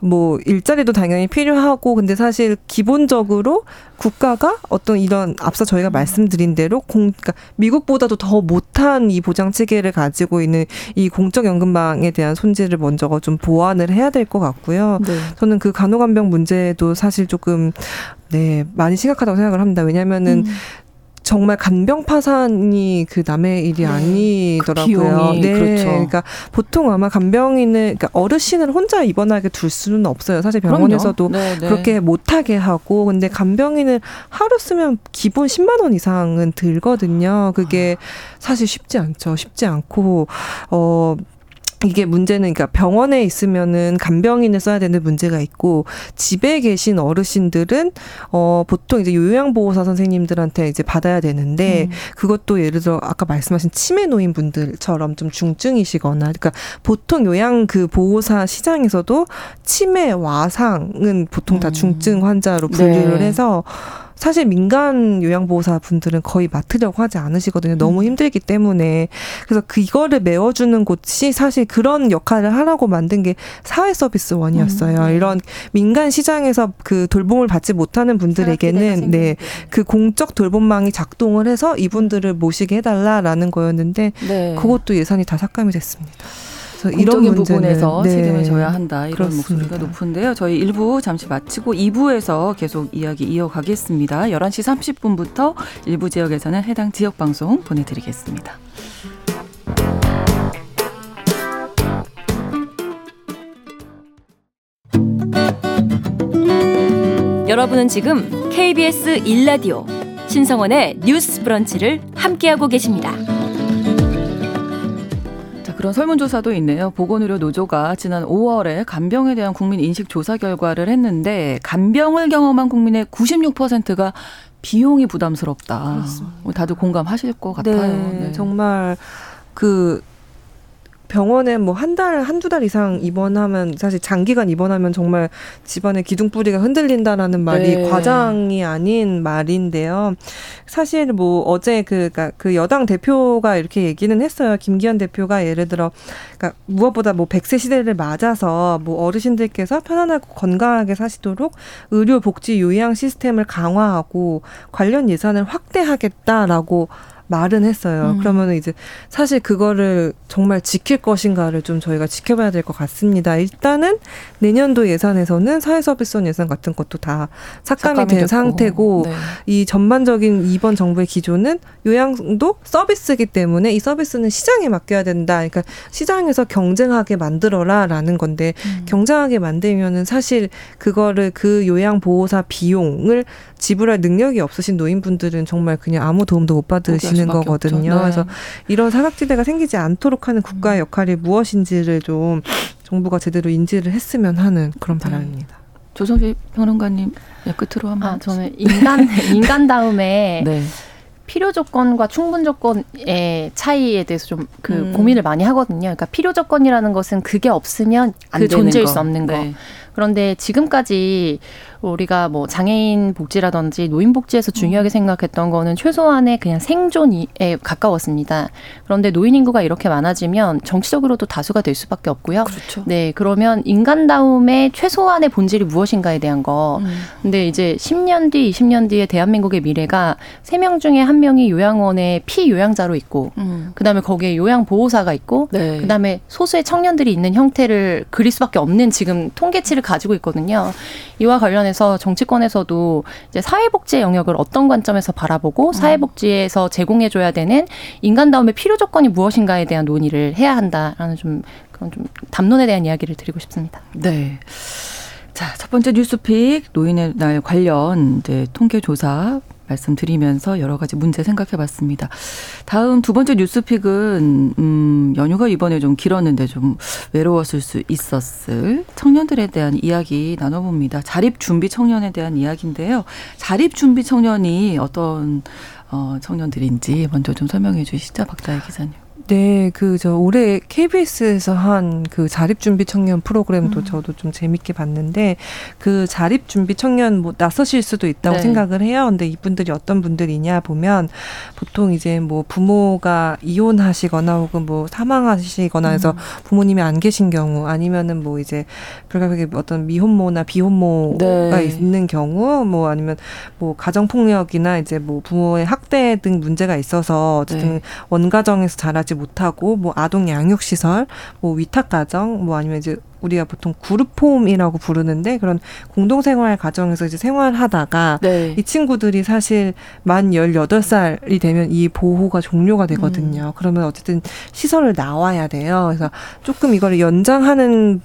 뭐 일자리도 당연히 필요하고 근데 사실 기본적으로 국가가 어떤 이런 앞서 저희가 말씀드린 대로 그러니까 미국보다도 더 못한 이 보장 체계를 가지고 있는 이 공적연금망에 대한 손질을 먼저 좀 보완을 해야 될 것 같고요. 네. 저는 그 간호간병 문제도 사실 조금 많이 심각하다고 생각을 합니다. 왜냐하면은 정말 간병 파산이 그 남의 일이 아니더라고요. 그 그렇죠. 그러니까 보통 아마 그러니까 어르신을 혼자 입원하게 둘 수는 없어요. 사실 병원에서도 그렇게 못하게 하고, 근데 간병인을 하루 쓰면 기본 10만 원 이상은 들거든요. 그게 사실 쉽지 않죠. 쉽지 않고, 이게 문제는 그러니까 병원에 있으면은 간병인을 써야 되는 문제가 있고 집에 계신 어르신들은 보통 이제 요양보호사 선생님들한테 이제 받아야 되는데 그것도 예를 들어 아까 말씀하신 치매 노인분들처럼 좀 중증이시거나 그러니까 보통 요양 그 보호사 시장에서도 치매 와상은 보통 다 중증 환자로 분류를 해서 사실 민간 요양보호사 분들은 거의 맡으려고 하지 않으시거든요. 너무 힘들기 때문에. 그래서 이거를 메워주는 곳이 사실 그런 역할을 하라고 만든 게 사회서비스원이었어요. 이런 민간 시장에서 그 돌봄을 받지 못하는 분들에게는 그 공적 돌봄망이 작동을 해서 이분들을 모시게 해달라라는 거였는데 그것도 예산이 다 삭감이 됐습니다. 이런 부분에서 책임을 져야 한다. 이런 그렇습니다. 목소리가 높은데요. 저희 1부 잠시 마치고 2부에서 계속 이야기 이어가겠습니다. 11시 30분부터 일부 지역에서는 해당 지역 방송 보내드리겠습니다. 여러분은 지금 KBS 1라디오 신성원의 뉴스 브런치를 함께하고 계십니다. 그런 설문조사도 있네요. 보건의료노조가 지난 5월에 간병에 대한 국민 인식 조사 결과를 했는데 간병을 경험한 국민의 96%가 비용이 부담스럽다. 그렇습니다. 다들 공감하실 것 같아요. 네. 정말 그 병원에 뭐 한 달, 한두 달 이상 입원하면 사실 장기간 입원하면 정말 집안의 기둥뿌리가 흔들린다라는 말이 네. 과장이 아닌 말인데요. 사실 뭐 어제 그 여당 대표가 이렇게 얘기는 했어요. 김기현 대표가 예를 들어 그러니까 무엇보다 뭐 100세 시대를 맞아서 뭐 어르신들께서 편안하고 건강하게 사시도록 의료 복지 요양 시스템을 강화하고 관련 예산을 확대하겠다라고 말은 했어요. 그러면 이제 사실 그거를 정말 지킬 것인가를 좀 저희가 지켜봐야 될 것 같습니다. 일단은 내년도 예산에서는 사회서비스원 예산 같은 것도 다 삭감이 된 됐고. 상태고 네. 이 전반적인 이번 정부의 기조는 요양도 서비스이기 때문에 이 서비스는 시장에 맡겨야 된다. 그러니까 시장에서 경쟁하게 만들어라라는 건데 경쟁하게 만들면은 사실 그거를 그 요양보호사 비용을 지불할 능력이 없으신 노인분들은 정말 그냥 아무 도움도 못 받으시는 거거든요. 네. 그래서 이런 사각지대가 생기지 않도록 하는 국가의 역할이 무엇인지를 좀 정부가 제대로 인지를 했으면 하는 그런 바람입니다. 조성실 평론가님 끝으로 한번. 저는 인간 다음에 네. 필요 조건과 충분 조건의 차이에 대해서 좀 고민을 많이 하거든요. 그러니까 필요 조건이라는 것은 그게 없으면 그 존재일 수 없는 거. 네. 그런데 지금까지 우리가 뭐 장애인 복지라든지 노인 복지에서 중요하게 생각했던 거는 최소한의 그냥 생존에 가까웠습니다. 그런데 노인 인구가 이렇게 많아지면 정치적으로도 다수가 될 수밖에 없고요. 그렇죠. 네, 그러면 인간다움의 최소한의 본질이 무엇인가에 대한 거. 근데 이제 10년 뒤, 20년 뒤에 대한민국의 미래가 3명 중에 1명이 요양원에 피요양자로 있고 그다음에 거기에 요양보호사가 있고 네. 그다음에 소수의 청년들이 있는 형태를 그릴 수밖에 없는 지금 통계치를 가지고 있거든요. 이와 관련해서 정치권에서도 이제 사회복지 영역을 어떤 관점에서 바라보고 사회복지에서 제공해줘야 되는 인간다움의 필요 조건이 무엇인가에 대한 논의를 해야 한다라는 그런 담론에 대한 이야기를 드리고 싶습니다. 네. 자, 첫 번째 뉴스픽 노인의 날 관련 이제 통계조사 말씀드리면서 여러 가지 문제 생각해봤습니다. 다음 두 번째 뉴스픽은 연휴가 이번에 좀 길었는데 좀 외로웠을 수 있었을 청년들에 대한 이야기 나눠봅니다. 자립준비 청년에 대한 이야기인데요. 자립준비 청년이 어떤 청년들인지 먼저 좀 설명해 주시죠. 박다해 기자님. 네, 올해 KBS에서 한 그 자립준비 청년 프로그램도 저도 좀 재밌게 봤는데, 그 자립준비 청년 뭐 낯서실 수도 있다고 네. 생각을 해요. 근데 이분들이 어떤 분들이냐 보면, 보통 이제 뭐 부모가 이혼하시거나 혹은 뭐 사망하시거나 해서 부모님이 안 계신 경우, 아니면은 뭐 이제 불가피하게 어떤 미혼모나 비혼모가 네. 있는 경우, 뭐 아니면 뭐 가정폭력이나 이제 뭐 부모의 학대 등 문제가 있어서 어쨌든 네. 원가정에서 자라지 못하고 뭐 아동 양육 시설, 뭐 위탁 가정, 뭐 아니면 이제 우리가 보통 그룹홈이라고 부르는데 그런 공동생활 가정에서 이제 생활하다가 네. 이 친구들이 사실 만 18살이 되면 이 보호가 종료가 되거든요. 그러면 어쨌든 시설을 나와야 돼요. 그래서 조금 이걸 연장하는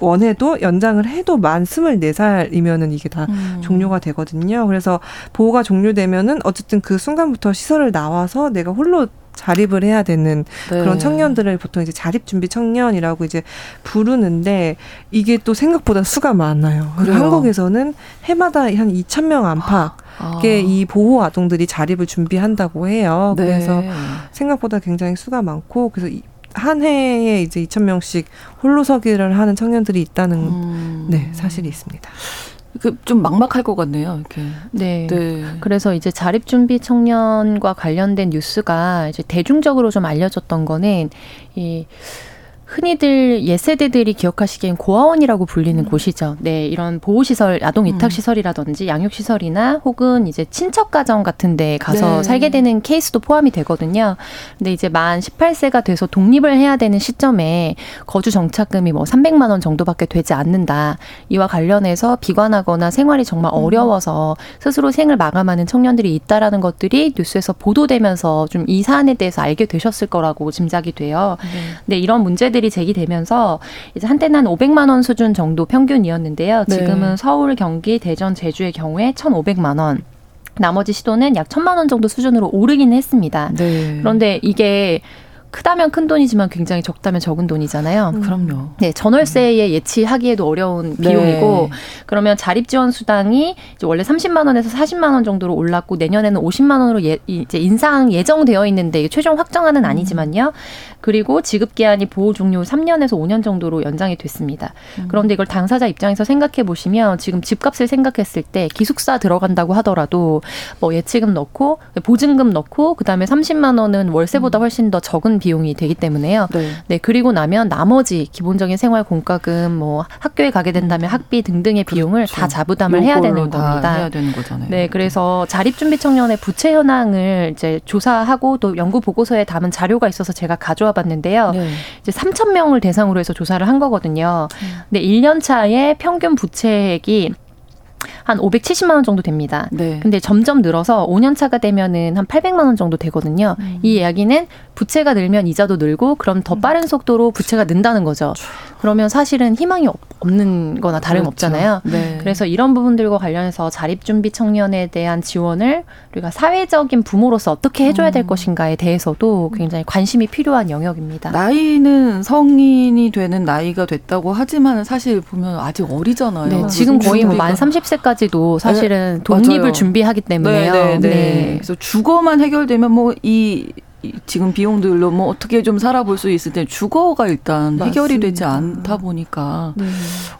원해도 연장을 해도 만 24살이면은 이게 다 종료가 되거든요. 그래서 보호가 종료되면은 어쨌든 그 순간부터 시설을 나와서 내가 홀로 자립을 해야 되는 네. 그런 청년들을 보통 이제 자립준비 청년이라고 이제 부르는데 이게 또 생각보다 수가 많아요. 한국에서는 해마다 한 2,000명 안팎의 이 보호 아동들이 자립을 준비한다고 해요. 네. 그래서 생각보다 굉장히 수가 많고 그래서 한 해에 이제 2,000명씩 홀로서기를 하는 청년들이 있다는 네, 사실이 있습니다. 좀 막막할 것 같네요. 이렇게. 네. 네. 그래서 이제 자립준비 청년과 관련된 뉴스가 이제 대중적으로 좀 알려졌던 거는 이 흔히들 옛세대들이 기억하시기엔 고아원이라고 불리는 곳이죠. 네, 이런 보호시설, 아동이탁시설이라든지 양육시설이나 혹은 이제 친척가정 같은 데 가서 네. 살게 되는 케이스도 포함이 되거든요. 근데 이제 만 18세가 돼서 독립을 해야 되는 시점에 거주정착금이 뭐 300만 원 정도밖에 되지 않는다. 이와 관련해서 비관하거나 생활이 정말 어려워서 스스로 생을 마감하는 청년들이 있다라는 것들이 뉴스에서 보도되면서 좀 이 사안에 대해서 알게 되셨을 거라고 짐작이 돼요. 근데 이런 문제들이 제기되면서 이제 한때는 한 500만 원 수준 정도 평균이었는데요. 지금은 네. 서울, 경기, 대전, 제주의 경우에 1,500만 원. 나머지 시도는 약 1,000만 원 정도 수준으로 오르긴 했습니다. 네. 그런데 이게 크다면 큰 돈이지만 굉장히 적다면 적은 돈이잖아요. 그럼요. 네, 전월세에 예치하기에도 어려운 비용이고 네. 그러면 자립지원수당이 이제 원래 30만 원에서 40만 원 정도로 올랐고 내년에는 50만 원으로 이제 인상 예정되어 있는데 최종 확정안은 아니지만요. 그리고 지급기한이 보호 종료 3년에서 5년 정도로 연장이 됐습니다. 그런데 이걸 당사자 입장에서 생각해 보시면 지금 집값을 생각했을 때 기숙사 들어간다고 하더라도 뭐 예치금 넣고 보증금 넣고 그다음에 30만 원은 월세보다 훨씬 더 적은 비용이 되기 때문에요. 네. 네, 그리고 나면 나머지 기본적인 생활 공과금, 뭐 학교에 가게 된다면 학비 등등의 비용을 그렇죠. 다 자부담을 해야 되는 겁니다. 해야 되는 거잖아요. 네, 그래서 자립준비 청년의 부채 현황을 이제 조사하고 또 연구 보고서에 담은 자료가 있어서 제가 가져와 봤는데요. 네. 이제 3천 명을 대상으로 해서 조사를 한 거거든요. 근데 1년 차에 평균 부채액이 한 570만 원 정도 됩니다. 네. 근데 점점 늘어서 5년 차가 되면은 한 800만 원 정도 되거든요. 이 이야기는 부채가 늘면 이자도 늘고 그럼 더 빠른 속도로 부채가 는다는 거죠. 그러면 사실은 희망이 없는 거나 다름없잖아요. 그렇죠. 네. 그래서 이런 부분들과 관련해서 자립준비 청년에 대한 지원을 우리가 사회적인 부모로서 어떻게 해줘야 될 것인가에 대해서도 굉장히 관심이 필요한 영역입니다. 나이는 성인이 되는 나이가 됐다고 하지만 사실 보면 아직 어리잖아요. 네, 지금 거의 뭐 만 30세까지도 사실은 독립을 맞아요. 준비하기 때문에요. 네, 네, 네. 네. 그래서 주거만 해결되면 뭐 지금 비용들로 뭐 어떻게 좀 살아볼 수 있을 때 주거가 일단 맞습니다. 해결이 되지 않다 보니까 네.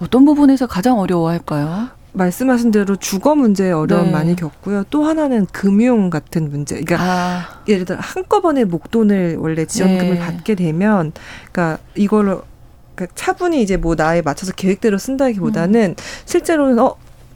어떤 부분에서 가장 어려워할까요? 말씀하신 대로 주거 문제에 어려움 네. 많이 겪고요. 또 하나는 금융 같은 문제. 그러니까 예를 들어 한꺼번에 목돈을 원래 지원금을 네. 받게 되면 그러니까 이걸 그러니까 차분히 이제 뭐 나에 맞춰서 계획대로 쓴다기보다는 실제로는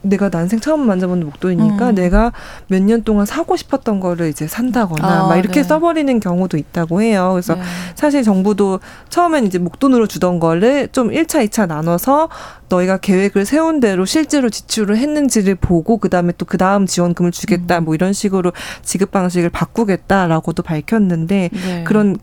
내가 난생 처음 만져보는 목돈이니까 내가 몇 년 동안 사고 싶었던 거를 이제 산다거나 막 이렇게 네. 써버리는 경우도 있다고 해요. 그래서 네. 사실 정부도 처음엔 이제 목돈으로 주던 거를 좀 1차, 2차 나눠서 너희가 계획을 세운 대로 실제로 지출을 했는지를 보고 그다음에 또 그다음 지원금을 주겠다 뭐 이런 식으로 지급 방식을 바꾸겠다라고도 밝혔는데 네. 그런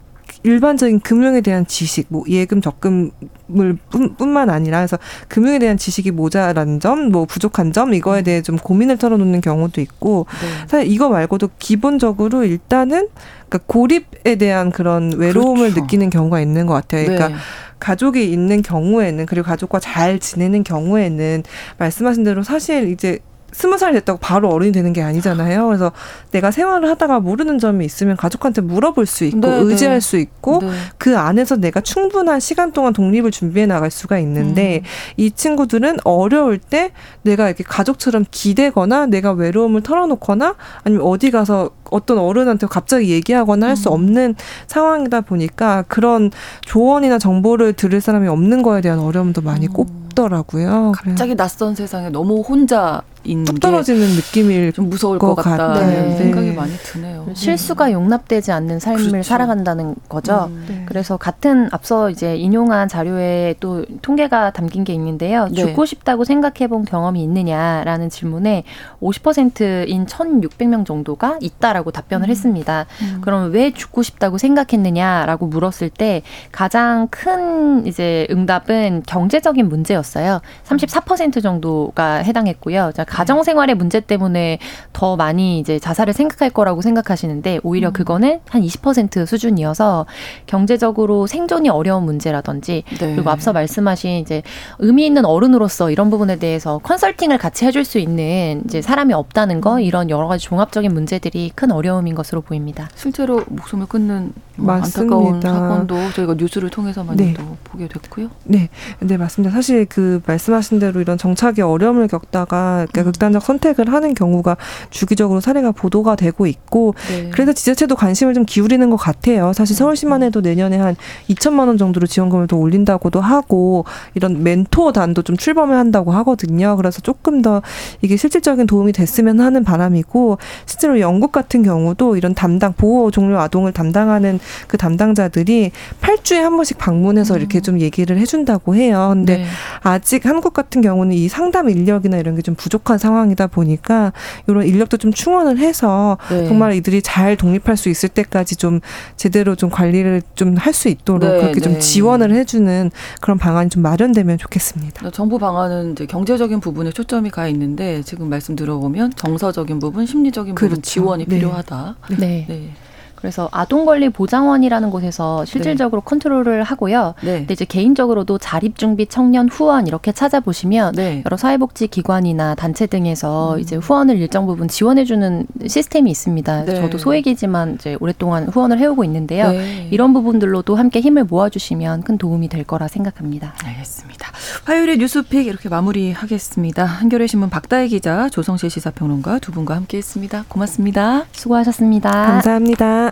일반적인 금융에 대한 지식, 뭐 예금, 적금을 뿐만 아니라 해서 금융에 대한 지식이 모자란 점, 뭐 부족한 점 이거에 대해 좀 고민을 털어놓는 경우도 있고 네. 사실 이거 말고도 기본적으로 일단은 그러니까 고립에 대한 그런 외로움을 그렇죠. 느끼는 경우가 있는 것 같아요. 그러니까 네. 가족이 있는 경우에는 그리고 가족과 잘 지내는 경우에는 말씀하신 대로 사실 이제 20살 됐다고 바로 어른이 되는 게 아니잖아요. 그래서 내가 생활을 하다가 모르는 점이 있으면 가족한테 물어볼 수 있고 네, 의지할 네. 수 있고 네. 그 안에서 내가 충분한 시간 동안 독립을 준비해 나갈 수가 있는데 이 친구들은 어려울 때 내가 이렇게 가족처럼 기대거나 내가 외로움을 털어놓거나 아니면 어디 가서 어떤 어른한테 갑자기 얘기하거나 할 수 없는 상황이다 보니까 그런 조언이나 정보를 들을 사람이 없는 거에 대한 어려움도 많이 꼽더라고요. 갑자기 낯선 세상에 너무 혼자 뚝 떨어지는 느낌일 좀 무서울 것 같다는 네. 생각이 많이 드네요. 실수가 용납되지 않는 삶을 그렇죠. 살아간다는 거죠. 네. 그래서 같은 앞서 이제 인용한 자료에 또 통계가 담긴 게 있는데요. 네. 죽고 싶다고 생각해본 경험이 있느냐라는 질문에 50%인 1,600명 정도가 있다라고 답변을 했습니다. 그럼 왜 죽고 싶다고 생각했느냐라고 물었을 때 가장 큰 이제 응답은 경제적인 문제였어요. 34% 정도가 해당했고요. 가정생활의 문제 때문에 더 많이 이제 자살을 생각할 거라고 생각하시는데 오히려 그거는 한 20% 수준이어서 경제적으로 생존이 어려운 문제라든지 네. 그리고 앞서 말씀하신 이제 의미 있는 어른으로서 이런 부분에 대해서 컨설팅을 같이 해줄 수 있는 이제 사람이 없다는 거 이런 여러 가지 종합적인 문제들이 큰 어려움인 것으로 보입니다. 실제로 목숨을 끊는 맞습니다. 안타까운 사건도 저희가 뉴스를 통해서 많이 네. 또 보게 됐고요. 네. 네, 맞습니다. 사실 그 말씀하신 대로 이런 정착에 어려움을 겪다가 그러니까 극단적 선택을 하는 경우가 주기적으로 사례가 보도가 되고 있고 네. 그래서 지자체도 관심을 좀 기울이는 것 같아요. 사실 서울시만 해도 내년에 한 2천만 원 정도로 지원금을 더 올린다고도 하고 이런 멘토단도 좀 출범을 한다고 하거든요. 그래서 조금 더 이게 실질적인 도움이 됐으면 하는 바람이고 실제로 영국 같은 경우도 이런 담당 보호 종료 아동을 담당하는 그 담당자들이 8주에 한 번씩 방문해서 이렇게 좀 얘기를 해준다고 해요. 근데 네. 아직 한국 같은 경우는 이 상담 인력이나 이런 게 좀 부족한 상황이다 보니까 이런 인력도 좀 충원을 해서 네. 정말 이들이 잘 독립할 수 있을 때까지 좀 제대로 좀 관리를 좀 할 수 있도록 네. 그렇게 네. 좀 지원을 해주는 그런 방안이 좀 마련되면 좋겠습니다. 정부 방안은 이제 경제적인 부분에 초점이 가 있는데 지금 말씀 들어보면 정서적인 부분, 심리적인 그렇죠. 부분 지원이 네. 필요하다. 네. 네. 네. 그래서 아동권리보장원이라는 곳에서 실질적으로 네. 컨트롤을 하고요. 네. 근데 이제 개인적으로도 자립준비 청년 후원 이렇게 찾아보시면 네. 여러 사회복지기관이나 단체 등에서 이제 후원을 일정 부분 지원해주는 시스템이 있습니다. 네. 저도 소액이지만 이제 오랫동안 후원을 해오고 있는데요. 네. 이런 부분들로도 함께 힘을 모아주시면 큰 도움이 될 거라 생각합니다. 알겠습니다. 화요일의 뉴스픽 이렇게 마무리하겠습니다. 한겨레신문 박다해 기자, 조성실 시사평론가 두 분과 함께했습니다. 고맙습니다. 수고하셨습니다. 감사합니다.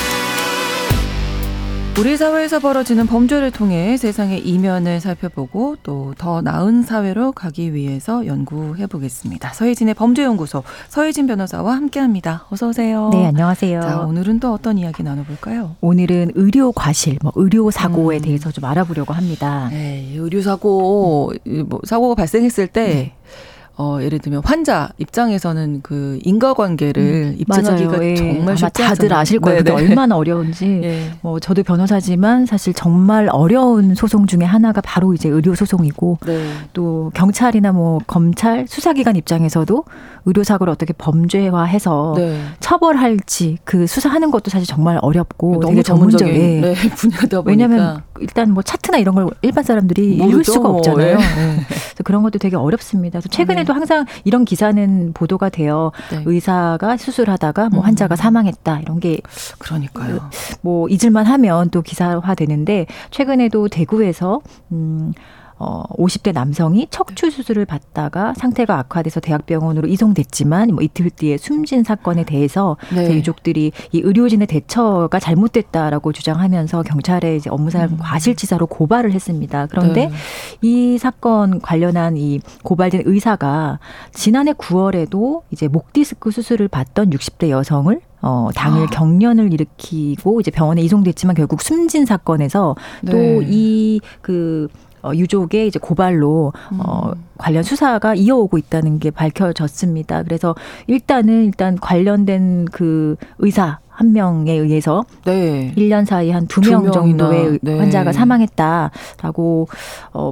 우리 사회에서 벌어지는 범죄를 통해 세상의 이면을 살펴보고 또 더 나은 사회로 가기 위해서 연구해보겠습니다. 서혜진의 범죄연구소 서혜진 변호사와 함께합니다. 어서 오세요. 네, 안녕하세요. 자, 오늘은 또 어떤 이야기 나눠볼까요? 오늘은 의료 과실, 의료 사고에 대해서 좀 알아보려고 합니다. 네, 의료 사고, 사고가 발생했을 때. 네. 예를 들면 환자 입장에서는 그 인과관계를 입증하기가 맞아요. 정말 쉽지 않잖아요. 다들 아실 거예요. 그게 얼마나 어려운지. 네. 저도 변호사지만 사실 정말 어려운 소송 중에 하나가 바로 이제 의료 소송이고 네. 또 경찰이나 검찰 수사기관 입장에서도 의료 사고를 어떻게 범죄화해서 네. 처벌할지 그 수사하는 것도 사실 정말 어렵고 너무 전문적인 네, 분야다 보니까 왜냐하면 일단 차트나 이런 걸 일반 사람들이 읽을 수가 없잖아요. 네. 그래서 그런 것도 되게 어렵습니다. 그래서 최근에도 항상 이런 기사는 보도가 돼요. 네. 의사가 수술하다가 환자가 사망했다 이런 게 그러니까요. 잊을만 하면 또 기사화되는데 최근에도 대구에서 50대 남성이 척추 수술을 받다가 상태가 악화돼서 대학병원으로 이송됐지만 이틀 뒤에 숨진 사건에 대해서 네. 유족들이 이 의료진의 대처가 잘못됐다라고 주장하면서 경찰에 이제 업무상 과실치사로 고발을 했습니다. 그런데 네. 이 사건 관련한 이 고발된 의사가 지난해 9월에도 이제 목 디스크 수술을 받던 60대 여성을 당일 경련을 일으키고 이제 병원에 이송됐지만 결국 숨진 사건에서 네. 또 이 유족의 이제 고발로 관련 수사가 이어오고 있다는 게 밝혀졌습니다. 그래서 일단 관련된 그 의사 한 명에 의해서 네. 1년 사이 한 2명 정도의 네. 환자가 사망했다라고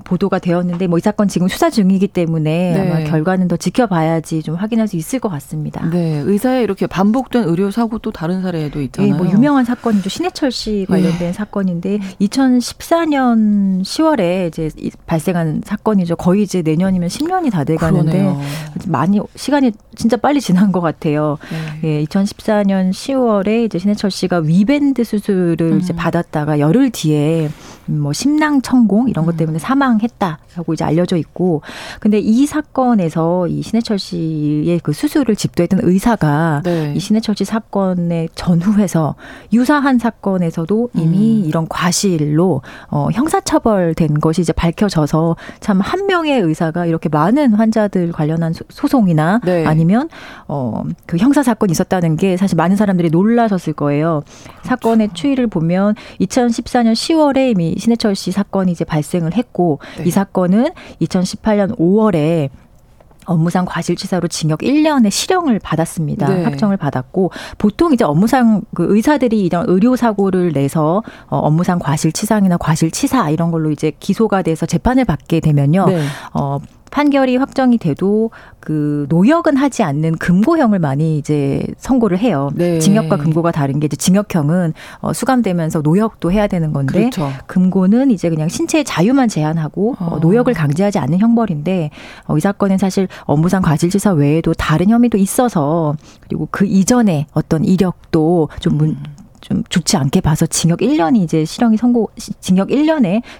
보도가 되었는데 이 사건 지금 수사 중이기 때문에 네. 아마 결과는 더 지켜봐야지 좀 확인할 수 있을 것 같습니다. 네, 의사의 이렇게 반복된 의료 사고 또 다른 사례도 있잖아요. 네, 유명한 사건이죠. 신해철 씨 관련된 네. 사건인데 2014년 10월에 이제 발생한 사건이죠. 거의 이제 내년이면 10년이 다 돼가는데 그러네요. 시간이 진짜 빨리 지난 것 같아요. 네. 예, 2014년 10월에 이제 신해철 씨가 위밴드 수술을 이제 받았다가 열흘 뒤에 심낭 천공 이런 것 때문에 사망했다라고 이제 알려져 있고, 근데 이 사건에서 이 신해철 씨의 그 수술을 집도했던 의사가 네. 이 신해철 씨 사건의 전후해서 유사한 사건에서도 이미 이런 과실로 형사처벌된 것이 이제 밝혀져서 참 한 명의 의사가 이렇게 많은 환자들 관련한 소송이나 네. 아니면 그 형사 사건이 있었다는 게 사실 많은 사람들이 놀라. 올라섰을 거예요. 그렇죠. 사건의 추이를 보면 2014년 10월에 이미 신해철 씨 사건이 이제 발생을 했고 네. 이 사건은 2018년 5월에 업무상 과실치사로 징역 1년의 실형을 받았습니다. 네. 확정을 받았고 보통 이제 업무상 그 의사들이 이런 의료 사고를 내서 업무상 과실치상이나 과실치사 이런 걸로 이제 기소가 돼서 재판을 받게 되면요. 네. 판결이 확정이 돼도 그 노역은 하지 않는 금고형을 많이 이제 선고를 해요. 네. 징역과 금고가 다른 게 이제 징역형은 수감되면서 노역도 해야 되는 건데 그렇죠. 금고는 이제 그냥 신체의 자유만 제한하고 노역을 강제하지 않는 형벌인데 이 사건은 사실 업무상 과실치사 외에도 다른 혐의도 있어서 그리고 그 이전에 어떤 이력도 좀 좋지 않게 봐서 징역 1년에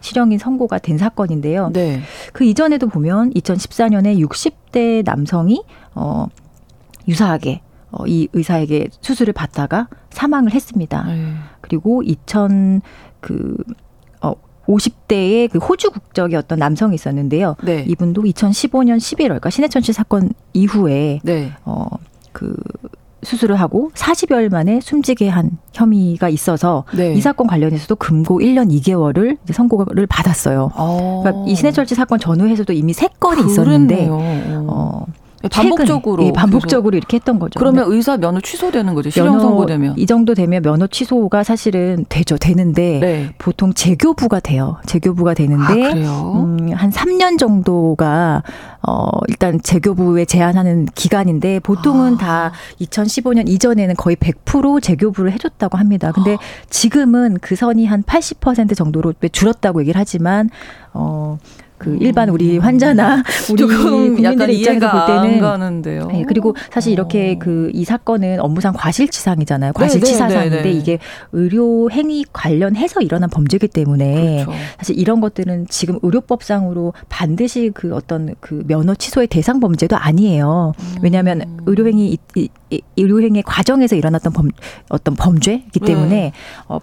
실형이 선고가 된 사건인데요. 네. 그 이전에도 보면 2014년에 60대 남성이 유사하게 이 의사에게 수술을 받다가 사망을 했습니다. 그리고 50대의 그 호주 국적의 어떤 남성이 있었는데요. 네. 이분도 2015년 11월, 그러니까 신해철 씨 사건 이후에 네. 수술을 하고 40여일 만에 숨지게 한 혐의가 있어서 네. 이 사건 관련해서도 금고 1년 2개월을 이제 선고를 받았어요. 그러니까 이 신해철 씨 사건 전후에서도 이미 3건이 있었는데 반복적으로 이렇게 했던 거죠. 그러면 의사 면허 취소되는 거죠. 실형 선고되면. 이 정도 되면 면허 취소가 사실은 되는데 네. 보통 재교부가 돼요. 재교부가 되는데 한 3년 정도가 일단 재교부에 제한하는 기간인데 보통은 다 2015년 이전에는 거의 100% 재교부를 해줬다고 합니다. 근데 지금은 그 선이 한 80% 정도로 줄었다고 얘기를 하지만 그 일반 우리 환자나 우리 국민들의 입장에서 볼 때는 가는데요. 네, 그리고 사실 이렇게 그 이 사건은 업무상 과실치상이잖아요. 과실치사상인데 네. 이게 의료 행위 관련해서 일어난 범죄이기 때문에 그렇죠. 사실 이런 것들은 지금 의료법상으로 반드시 그 어떤 그 면허 취소의 대상 범죄도 아니에요. 왜냐하면 의료행위의 과정에서 일어났던 어떤 범죄이기 때문에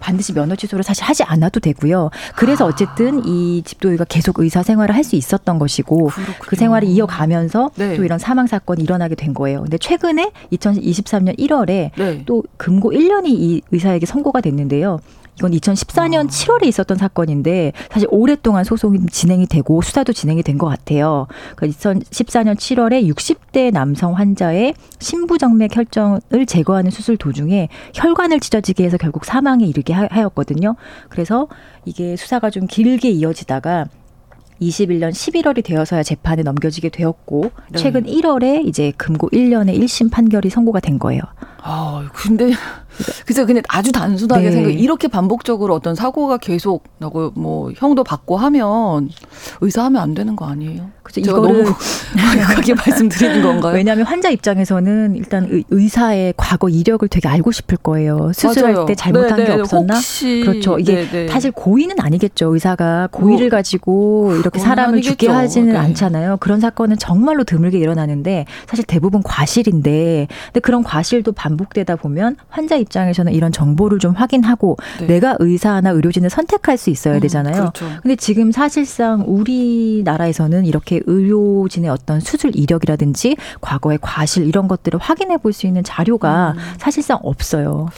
반드시 면허 취소를 사실 하지 않아도 되고요. 그래서 어쨌든 이 집도의가 계속 의사 생활 할 수 있었던 것이고 그렇군요. 그 생활을 이어가면서 네. 또 이런 사망 사건이 일어나게 된 거예요. 근데 최근에 2023년 1월에 네. 또 금고 1년이 이 의사에게 선고가 됐는데요. 이건 2014년 7월에 있었던 사건인데 사실 오랫동안 소송이 진행이 되고 수사도 진행이 된 것 같아요. 그러니까 2014년 7월에 60대 남성 환자의 심부정맥 혈전을 제거하는 수술 도중에 혈관을 찢어지게 해서 결국 사망에 이르게 하였거든요. 그래서 이게 수사가 좀 길게 이어지다가 21년 11월이 되어서야 재판에 넘겨지게 되었고 네. 최근 1월에 이제 금고 1년의 1심 판결이 선고가 된 거예요. 아, 근데 그냥 아주 단순하게 네. 이렇게 반복적으로 어떤 사고가 계속 나고 뭐 형도 받고 하면 의사하면 안 되는 거 아니에요? 그렇죠. 제가 이거를 너무 과격하게 말씀드리는 건가요? 왜냐하면 환자 입장에서는 일단 의사의 과거 이력을 되게 알고 싶을 거예요. 수술할 맞아요. 때 잘못한 게 없었나? 혹시 그렇죠. 이게 네네. 사실 고의는 아니겠죠. 의사가 고의를 가지고 이렇게 사람을 아니겠죠. 죽게 하지는 네. 않잖아요. 그런 사건은 정말로 드물게 일어나는데 사실 대부분 과실인데 근데 그런 과실도 반복되다 보면 환자 입장에서는 이런 정보를 좀 확인하고 네. 내가 의사나 의료진을 선택할 수 있어야 되잖아요. 그런데 그렇죠. 지금 사실상 우리나라에서는 이렇게 의료진의 어떤 수술 이력이라든지 과거의 과실 이런 것들을 확인해 볼 수 있는 자료가 사실상 없어요.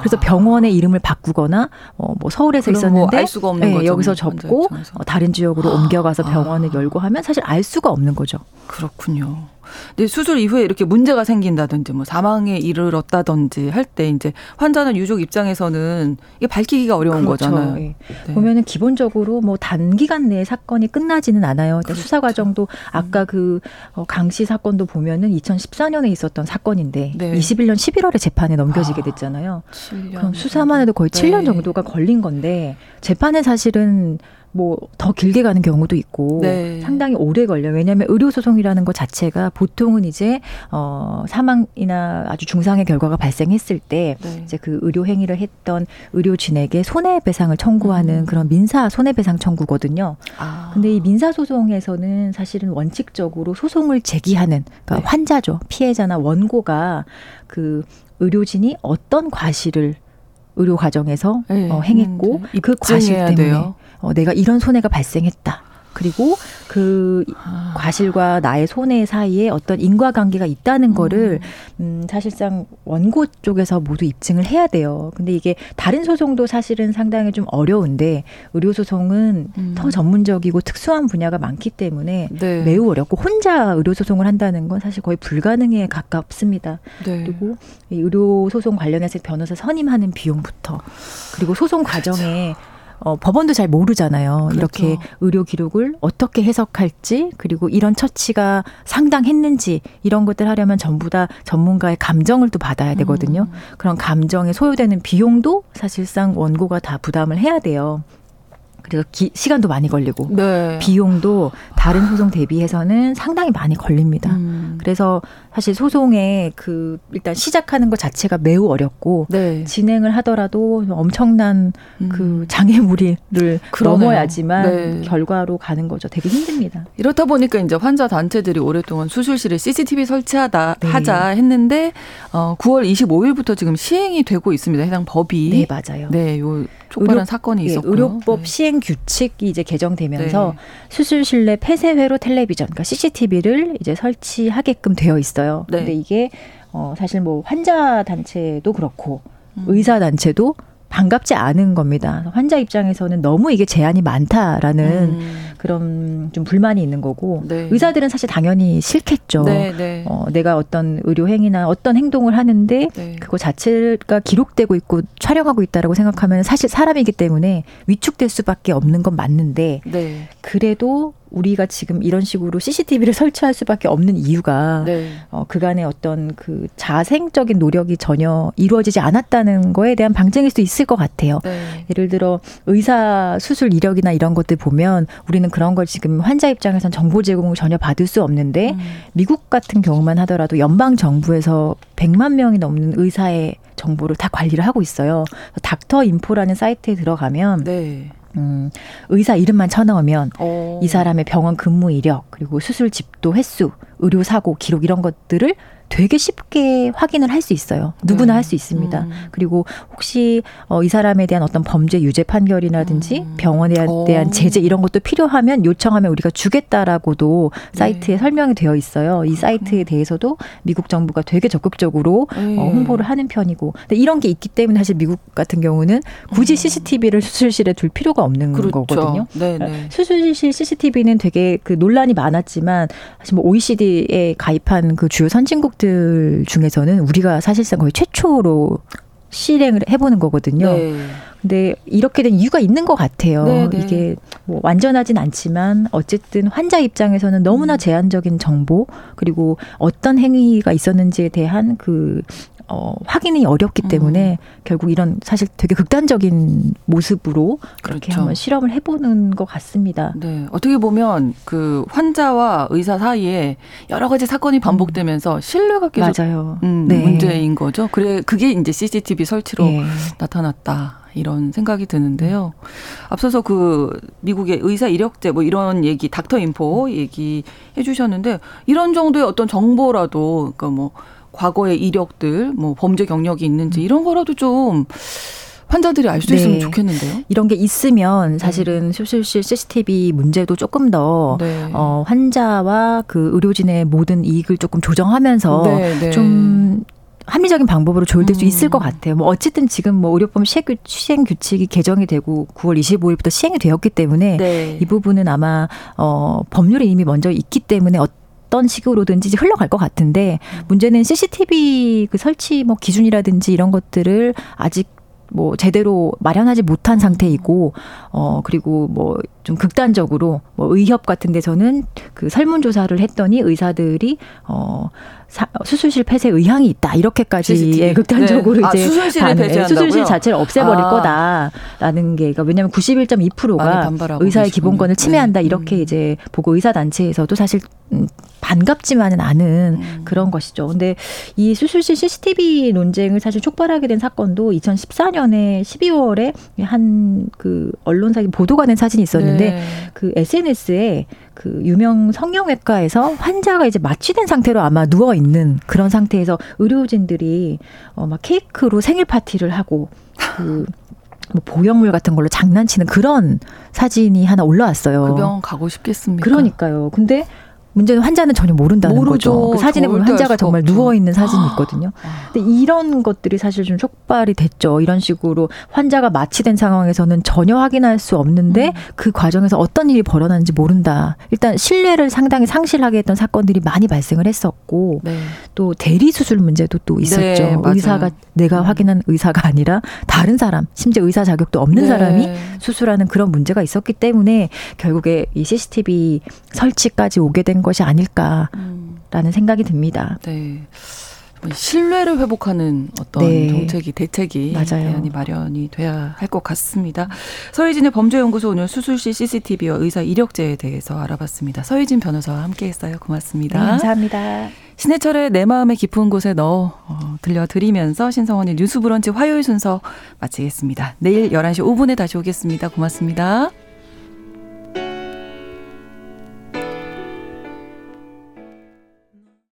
그래서 병원의 이름을 바꾸거나 뭐 서울에서 있었는데 알 수가 없는 거죠. 여기서 접고 다른 지역으로 옮겨가서 병원을 열고 하면 사실 알 수가 없는 거죠. 그렇군요. 근데 수술 이후에 이렇게 문제가 생긴다든지 뭐 사망에 이르렀다든지 할 때 이제 환자나 유족 입장에서는 이게 밝히기가 어려운 그렇죠. 거잖아요. 네. 네. 보면은 기본적으로 뭐 단기간 내에 사건이 끝나지는 않아요. 그러니까 그렇죠. 수사 과정도 아까 그 강 씨 사건도 보면은 2014년에 있었던 사건인데 네. 21년 11월에 재판에 넘겨지게 됐잖아요. 7년. 그럼 수사만 해도 거의 7년 정도가 걸린 건데 재판은 사실은 뭐 더 길게 가는 경우도 있고 네. 상당히 오래 걸려요. 왜냐하면 의료소송이라는 것 자체가 보통은 이제 사망이나 아주 중상의 결과가 발생했을 때 네. 이제 그 의료행위를 했던 의료진에게 손해배상을 청구하는 그런 민사 손해배상 청구거든요. 근데 이 민사소송에서는 사실은 원칙적으로 소송을 제기하는 그러니까 네. 환자죠. 피해자나 원고가 그 의료진이 어떤 과실을 의료 과정에서 행했고 그 과실 때문에 내가 이런 손해가 발생했다. 그리고 그 과실과 나의 손해 사이에 어떤 인과관계가 있다는 거를 사실상 원고 쪽에서 모두 입증을 해야 돼요. 근데 이게 다른 소송도 사실은 상당히 좀 어려운데 의료소송은 더 전문적이고 특수한 분야가 많기 때문에 네. 매우 어렵고 혼자 의료소송을 한다는 건 사실 거의 불가능에 가깝습니다. 네. 그리고 이 의료소송 관련해서 변호사 선임하는 비용부터 그리고 소송 과정에 그렇죠. 법원도 잘 모르잖아요. 그렇죠. 이렇게 의료 기록을 어떻게 해석할지 그리고 이런 처치가 상당했는지 이런 것들 하려면 전부 다 전문가의 감정을 또 받아야 되거든요. 그런 감정에 소요되는 비용도 사실상 원고가 다 부담을 해야 돼요. 그래서 시간도 많이 걸리고 네. 비용도 다른 소송 대비해서는 상당히 많이 걸립니다. 그래서 사실 소송에 일단 시작하는 것 자체가 매우 어렵고 네. 진행을 하더라도 엄청난 그 장애물을 넘어야지만 네. 결과로 가는 거죠. 되게 힘듭니다. 이렇다 보니까 이제 환자 단체들이 오랫동안 수술실에 CCTV 설치하자 네. 했는데 9월 25일부터 지금 시행이 되고 있습니다. 해당 법이 네 맞아요. 네, 요 촉발한 사건이 있었고요. 의료법 네. 시행 규칙이 이제 개정되면서 네. 수술실 내 폐쇄회로 텔레비전, 그러니까 CCTV를 이제 설치하게끔 되어 있어요. 네. 근데 이게 사실 뭐 환자 단체도 그렇고 의사 단체도 반갑지 않은 겁니다. 환자 입장에서는 너무 이게 제한이 많다라는 그런 좀 불만이 있는 거고 네. 의사들은 사실 당연히 싫겠죠. 네, 네. 내가 어떤 의료 행위나 어떤 행동을 하는데 네. 그거 자체가 기록되고 있고 촬영하고 있다라고 생각하면 사실 사람이기 때문에 위축될 수밖에 없는 건 맞는데 네. 그래도 우리가 지금 이런 식으로 CCTV를 설치할 수밖에 없는 이유가 네. 그간의 어떤 그 자생적인 노력이 전혀 이루어지지 않았다는 거에 대한 방증일 수도 있을 것 같아요. 네. 예를 들어 의사 수술 이력이나 이런 것들 보면 우리는 그런 걸 지금 환자 입장에선 정보 제공을 전혀 받을 수 없는데 미국 같은 경우만 하더라도 연방정부에서 100만 명이 넘는 의사의 정보를 다 관리를 하고 있어요. 닥터인포라는 사이트에 들어가면 네. 의사 이름만 쳐넣으면 이 사람의 병원 근무 이력 그리고 수술 집도 횟수, 의료 사고 기록 이런 것들을 되게 쉽게 확인을 할 수 있어요. 누구나 네. 할 수 있습니다. 그리고 혹시 이 사람에 대한 어떤 범죄 유죄 판결이라든지 병원에 대한 제재 이런 것도 필요하면 요청하면 우리가 주겠다라고도 사이트에 네. 설명이 되어 있어요. 이 사이트에 대해서도 미국 정부가 되게 적극적으로 홍보를 하는 편이고 근데 이런 게 있기 때문에 사실 미국 같은 경우는 굳이 CCTV를 수술실에 둘 필요가 없는 그렇죠. 거거든요. 네네. 수술실 CCTV는 되게 그 논란이 많았지만 사실 뭐 OECD에 가입한 그 주요 선진국 들 중에서는 우리가 사실상 거의 최초로 실행을 해보는 거거든요. 네. 근데 이렇게 된 이유가 있는 것 같아요. 네, 네. 이게 뭐 완전하진 않지만 어쨌든 환자 입장에서는 너무나 제한적인 정보 그리고 어떤 행위가 있었는지에 대한 그 확인이 어렵기 때문에 결국 이런 사실 되게 극단적인 모습으로 그렇게 그렇죠. 한번 실험을 해보는 것 같습니다. 네, 어떻게 보면 그 환자와 의사 사이에 여러 가지 사건이 반복되면서 신뢰가 계속 맞아요. 네. 문제인 거죠. 그게 이제 CCTV 설치로 네. 나타났다. 이런 생각이 드는데요. 앞서서 그 미국의 의사 이력제 뭐 이런 얘기, 닥터 인포 얘기 해주셨는데 이런 정도의 어떤 정보라도 그러니까 뭐 과거의 이력들, 뭐 범죄 경력이 있는지 이런 거라도 좀 환자들이 알 수 네. 있으면 좋겠는데요. 이런 게 있으면 사실은 수술실 CCTV 문제도 조금 더 네. 환자와 그 의료진의 모든 이익을 조금 조정하면서 네, 네. 좀 합리적인 방법으로 조율될 수 있을 것 같아요. 뭐 어쨌든 지금 뭐 의료법 시행 규칙이 개정이 되고 9월 25일부터 시행이 되었기 때문에 네. 이 부분은 아마 법률이 이미 먼저 있기 때문에 어떤 식으로든지 흘러갈 것 같은데 문제는 CCTV 그 설치 뭐 기준이라든지 이런 것들을 아직 뭐 제대로 마련하지 못한 상태이고 그리고 뭐 좀 극단적으로 뭐 의협 같은 데서는 그 설문조사를 했더니 의사들이 수술실 폐쇄 의향이 있다 이렇게까지 예, 극단적으로 네. 이제 수술실을 폐쇄한다고요? 수술실 자체를 없애버릴 거다라는 게 그러니까 왜냐하면 91.2%가 의사의 계시군요. 기본권을 침해한다 네. 이렇게 이제 보고 의사 단체에서도 사실 반갑지만은 않은 그런 것이죠. 근데 이 수술실 CCTV 논쟁을 사실 촉발하게 된 사건도 2014년에 12월에 한 그 언론사 보도가 된 사진이 있었는데 네. 그 SNS에 그 유명 성형외과에서 환자가 이제 마취된 상태로 아마 누워 있는 그런 상태에서 의료진들이 막 케이크로 생일 파티를 하고 그 뭐 복용물 같은 걸로 장난치는 그런 사진이 하나 올라왔어요. 그 병원 가고 싶겠습니까? 그러니까요. 근데 문제는 환자는 전혀 모른다는 거죠. 그 사진에 보면 환자가 정말 누워있는 사진이 있거든요. 근데 이런 것들이 사실 좀 촉발이 됐죠. 이런 식으로 환자가 마취된 상황에서는 전혀 확인할 수 없는데 그 과정에서 어떤 일이 벌어났는지 모른다. 일단 신뢰를 상당히 상실하게 했던 사건들이 많이 발생을 했었고 네. 또 대리수술 문제도 또 있었죠. 네, 의사가 내가 확인한 의사가 아니라 다른 사람, 심지어 의사 자격도 없는 네. 사람이 수술하는 그런 문제가 있었기 때문에 결국에 이 CCTV 설치까지 오게 된 것이 아닐까라는 생각이 듭니다. 네, 신뢰를 회복하는 어떤 네. 대책이 대안이 마련이 돼야 할 것 같습니다. 서혜진의 범죄연구소 오늘 수술실 CCTV와 의사 이력제에 대해서 알아봤습니다. 서혜진 변호사와 함께했어요. 고맙습니다. 네, 감사합니다. 신해철의 내 마음의 깊은 곳에 넣어 들려드리면서 신성원의 뉴스 브런치 화요일 순서 마치겠습니다. 내일 11시 5분에 다시 오겠습니다. 고맙습니다.